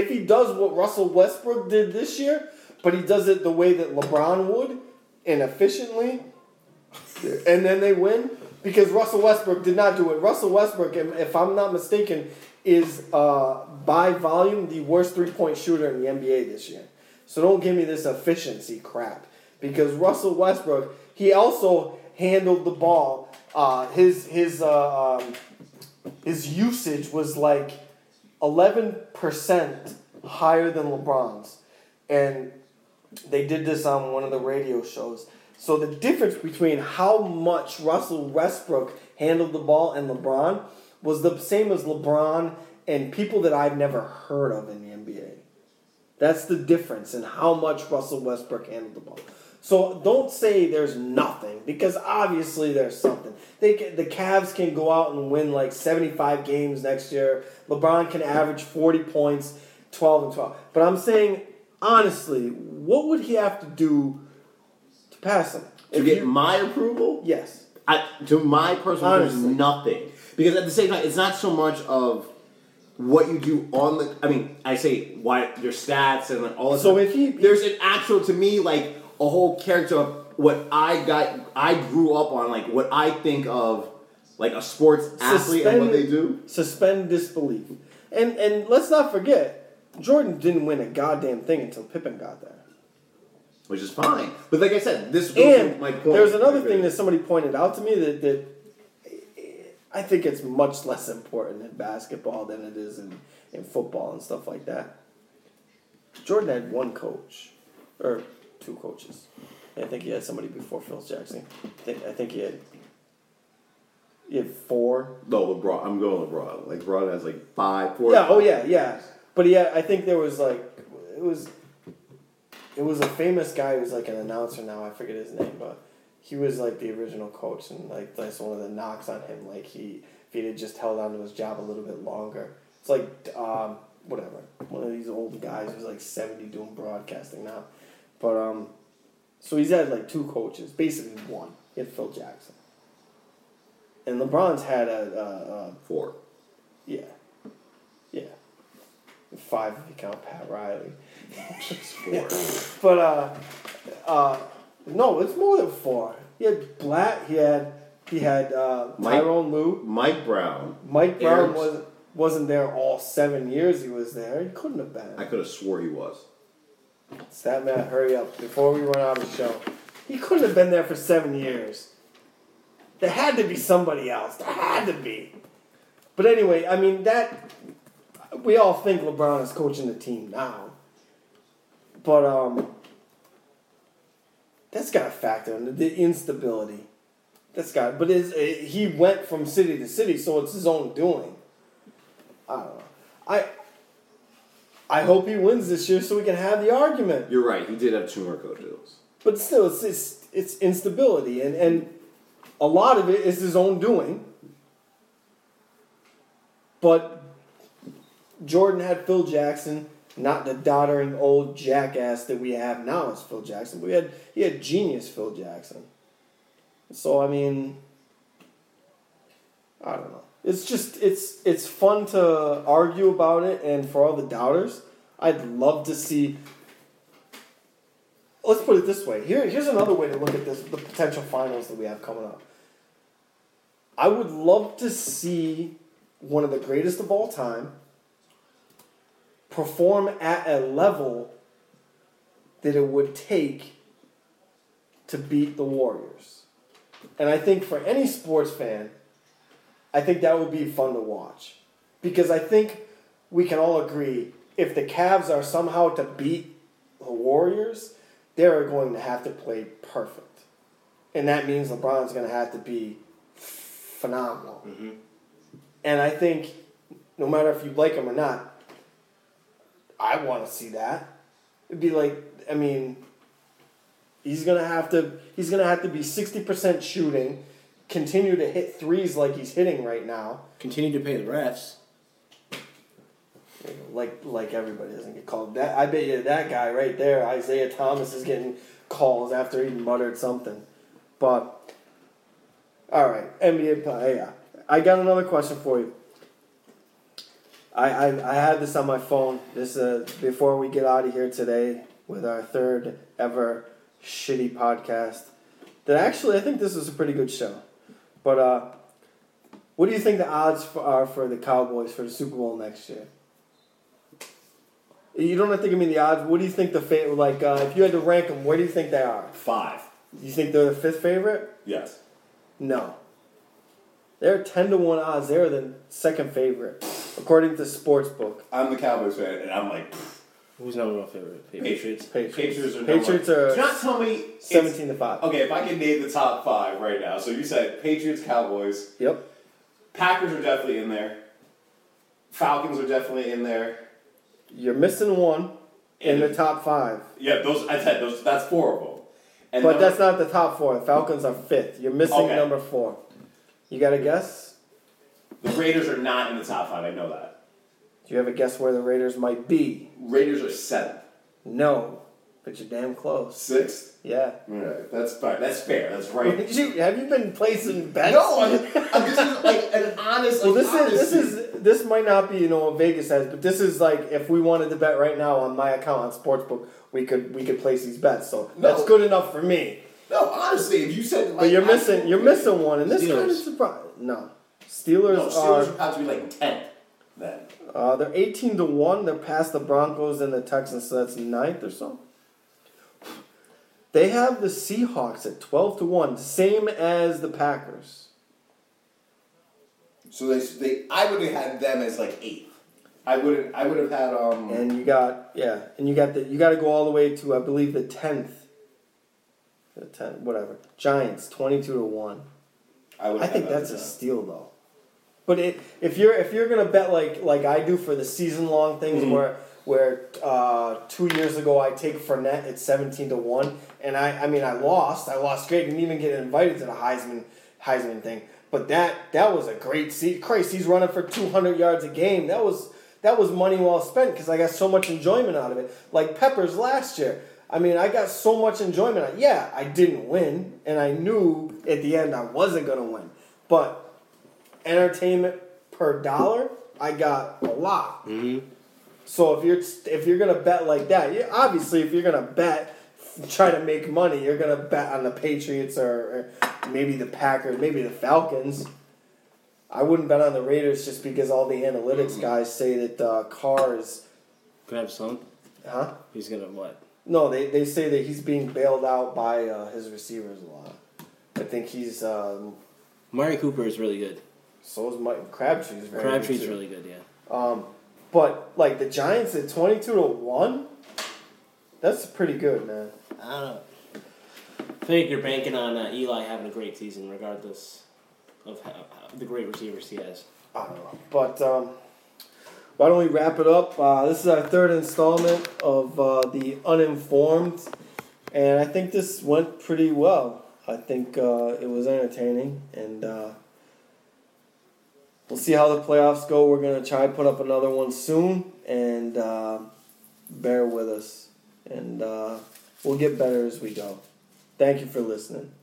he does what Russell Westbrook did this year, but he does it the way that LeBron would and efficiently, and then they win because Russell Westbrook did not do it. Russell Westbrook, if I'm not mistaken, is by volume the worst 3-point shooter in the NBA this year. So don't give me this efficiency crap. Because Russell Westbrook, he also handled the ball. His usage was like 11% higher than LeBron's, and they did this on one of the radio shows. So the difference between how much Russell Westbrook handled the ball and LeBron was the same as LeBron and people that I've never heard of in the NBA. That's the difference in how much Russell Westbrook handled the ball. So don't say there's nothing, because obviously there's something. The Cavs can go out and win like 75 games next year. LeBron can average 40 points, 12 and 12. But I'm saying, honestly, what would he have to do to pass him? To get my approval? Yes. To my personal opinion, nothing. Because at the same time, it's not so much of what you do on the... I mean, I say why your stats and like all that stuff. There's an actual, to me, like... a whole character of what I grew up on, like what I think of, like a sports athlete and what they do. Suspend disbelief, and let's not forget, Jordan didn't win a goddamn thing until Pippen got there. which is fine. But like I said, this goes to my point. There's another thing that somebody pointed out to me that I think it's much less important in basketball than it is in football and stuff like that. Jordan had one coach, or two coaches. I think he had somebody before Phil Jackson. I think he had four. No, LeBron. I'm going LeBron. Like LeBron has like four. Yeah. Oh yeah. Yeah. But yeah, I think there was like it was a famous guy who's like an announcer now. I forget his name, but he was like the original coach, and like that's one of the knocks on him. Like if he had just held on to his job a little bit longer, it's like whatever. One of these old guys who's like 70 doing broadcasting now, but so he's had like two coaches, basically one. He had Phil Jackson. And LeBron's had a four. Yeah. Yeah. 5 if you count Pat Riley. Just four. But, no, it's more than four. He had Blatt. He had Tyrone Lue. Mike Brown. Mike Brown wasn't there all 7 years he was there. He couldn't have been. I could have swore he was. Stat man, hurry up before we run out of the show. He couldn't have been there for 7 years. There had to be somebody else. There had to be. But anyway, I mean, that we all think LeBron is coaching the team now. But that's got to factor in the instability. But he went from city to city, so it's his own doing. I don't know. I hope he wins this year so we can have the argument. You're right. He did have two more coaches. But still, it's instability. And a lot of it is his own doing. But Jordan had Phil Jackson, not the doddering old jackass that we have now as Phil Jackson. But he had genius Phil Jackson. So, I mean, I don't know. It's just, it's fun to argue about it, and for all the doubters, I'd love to see. Let's put it this way. Here's another way to look at this, the potential finals that we have coming up. I would love to see one of the greatest of all time perform at a level that it would take to beat the Warriors. And I think for any sports fan, I think that would be fun to watch. Because I think we can all agree, if the Cavs are somehow to beat the Warriors, they're going to have to play perfect. And that means LeBron's going to have to be phenomenal. Mm-hmm. And I think, no matter if you like him or not, I want to see that. It'd be like, I mean, he's going to have to be 60% shooting, continue to hit threes like he's hitting right now. Continue to pay the refs. Like everybody doesn't get called. That, I bet you that guy right there, Isaiah Thomas, is getting calls after he muttered something. But, all right, NBA play. Yeah. I got another question for you. I had this on my phone. This before we get out of here today with our third ever shitty podcast. That actually, I think this is a pretty good show. But what do you think the odds are for the Cowboys for the Super Bowl next year? You don't have to give me the odds. What do you think the favorite? Like, if you had to rank them, where do you think they are? 5. You think they're the 5th favorite? Yes. No. They're 10-1 odds. They're the 2nd favorite, according to Sportsbook. I'm the Cowboys fan, and I'm like, who's number one favorite? Patriots are. Do not tell me 17-5. Okay, if I can name the top 5 right now. So you said Patriots, Cowboys. Yep. Packers are definitely in there. Falcons are definitely in there. You're missing one in the top 5. Yeah, I said those. That's 4 of them. And but that's not the top 4. The Falcons are 5th. You're missing number 4. You got a guess? The Raiders are not in the top 5. I know that. Do you have a guess where the Raiders might be? Raiders are 7th. No, but you're damn close. 6th? Yeah. All right, that's fine. That's fair. That's right. Have you been placing bets? No, I'm this is like an honest. Well, this might not be what Vegas has, but this is like if we wanted to bet right now on my account on Sportsbook, we could place these bets. So that's good enough for me. No, honestly, if you said like, but you're missing one, and this Steelers. Kind of surprise. No, Steelers are probably like 10th then. They're 18-1. They're past the Broncos and the Texans, so that's 9th or so. They have the Seahawks at 12-1, same as the Packers. So they I would have had them as like 8th. I would have had And you got to go all the way to I believe the 10th. The 10th, whatever. Giants 22-1. I think that's a steal though. But if you're gonna bet like I do for the season long things mm-hmm. where 2 years ago I take Fournette at 17-1 and I lost great, didn't even get invited to the Heisman thing, but that was a great season. Christ, he's running for 200 yards a game. That was money well spent because I got so much enjoyment out of it. Like Peppers last year, I got so much enjoyment out of it. Yeah, I didn't win, and I knew at the end I wasn't gonna win, but entertainment per dollar, I got a lot. Mm-hmm. So if you're gonna bet like that, obviously if you're gonna bet, try to make money, you're gonna bet on the Patriots or maybe the Packers, maybe the Falcons. I wouldn't bet on the Raiders just because all the analytics mm-hmm. guys say that Carr is. Could have some. Huh? He's gonna what? No, they say that he's being bailed out by his receivers a lot. I think he's. Mari Cooper is really good. So is Mike Crabtree's very good. Crabtree's really good, yeah. But like the Giants at 22-1, that's pretty good, man. I don't know. I think you're banking on Eli having a great season, regardless of how the great receivers he has. I don't know. But why don't we wrap it up? This is our third installment of the Uninformed, and I think this went pretty well. I think it was entertaining and. We'll see how the playoffs go. We're going to try to put up another one soon. And bear with us. And we'll get better as we go. Thank you for listening.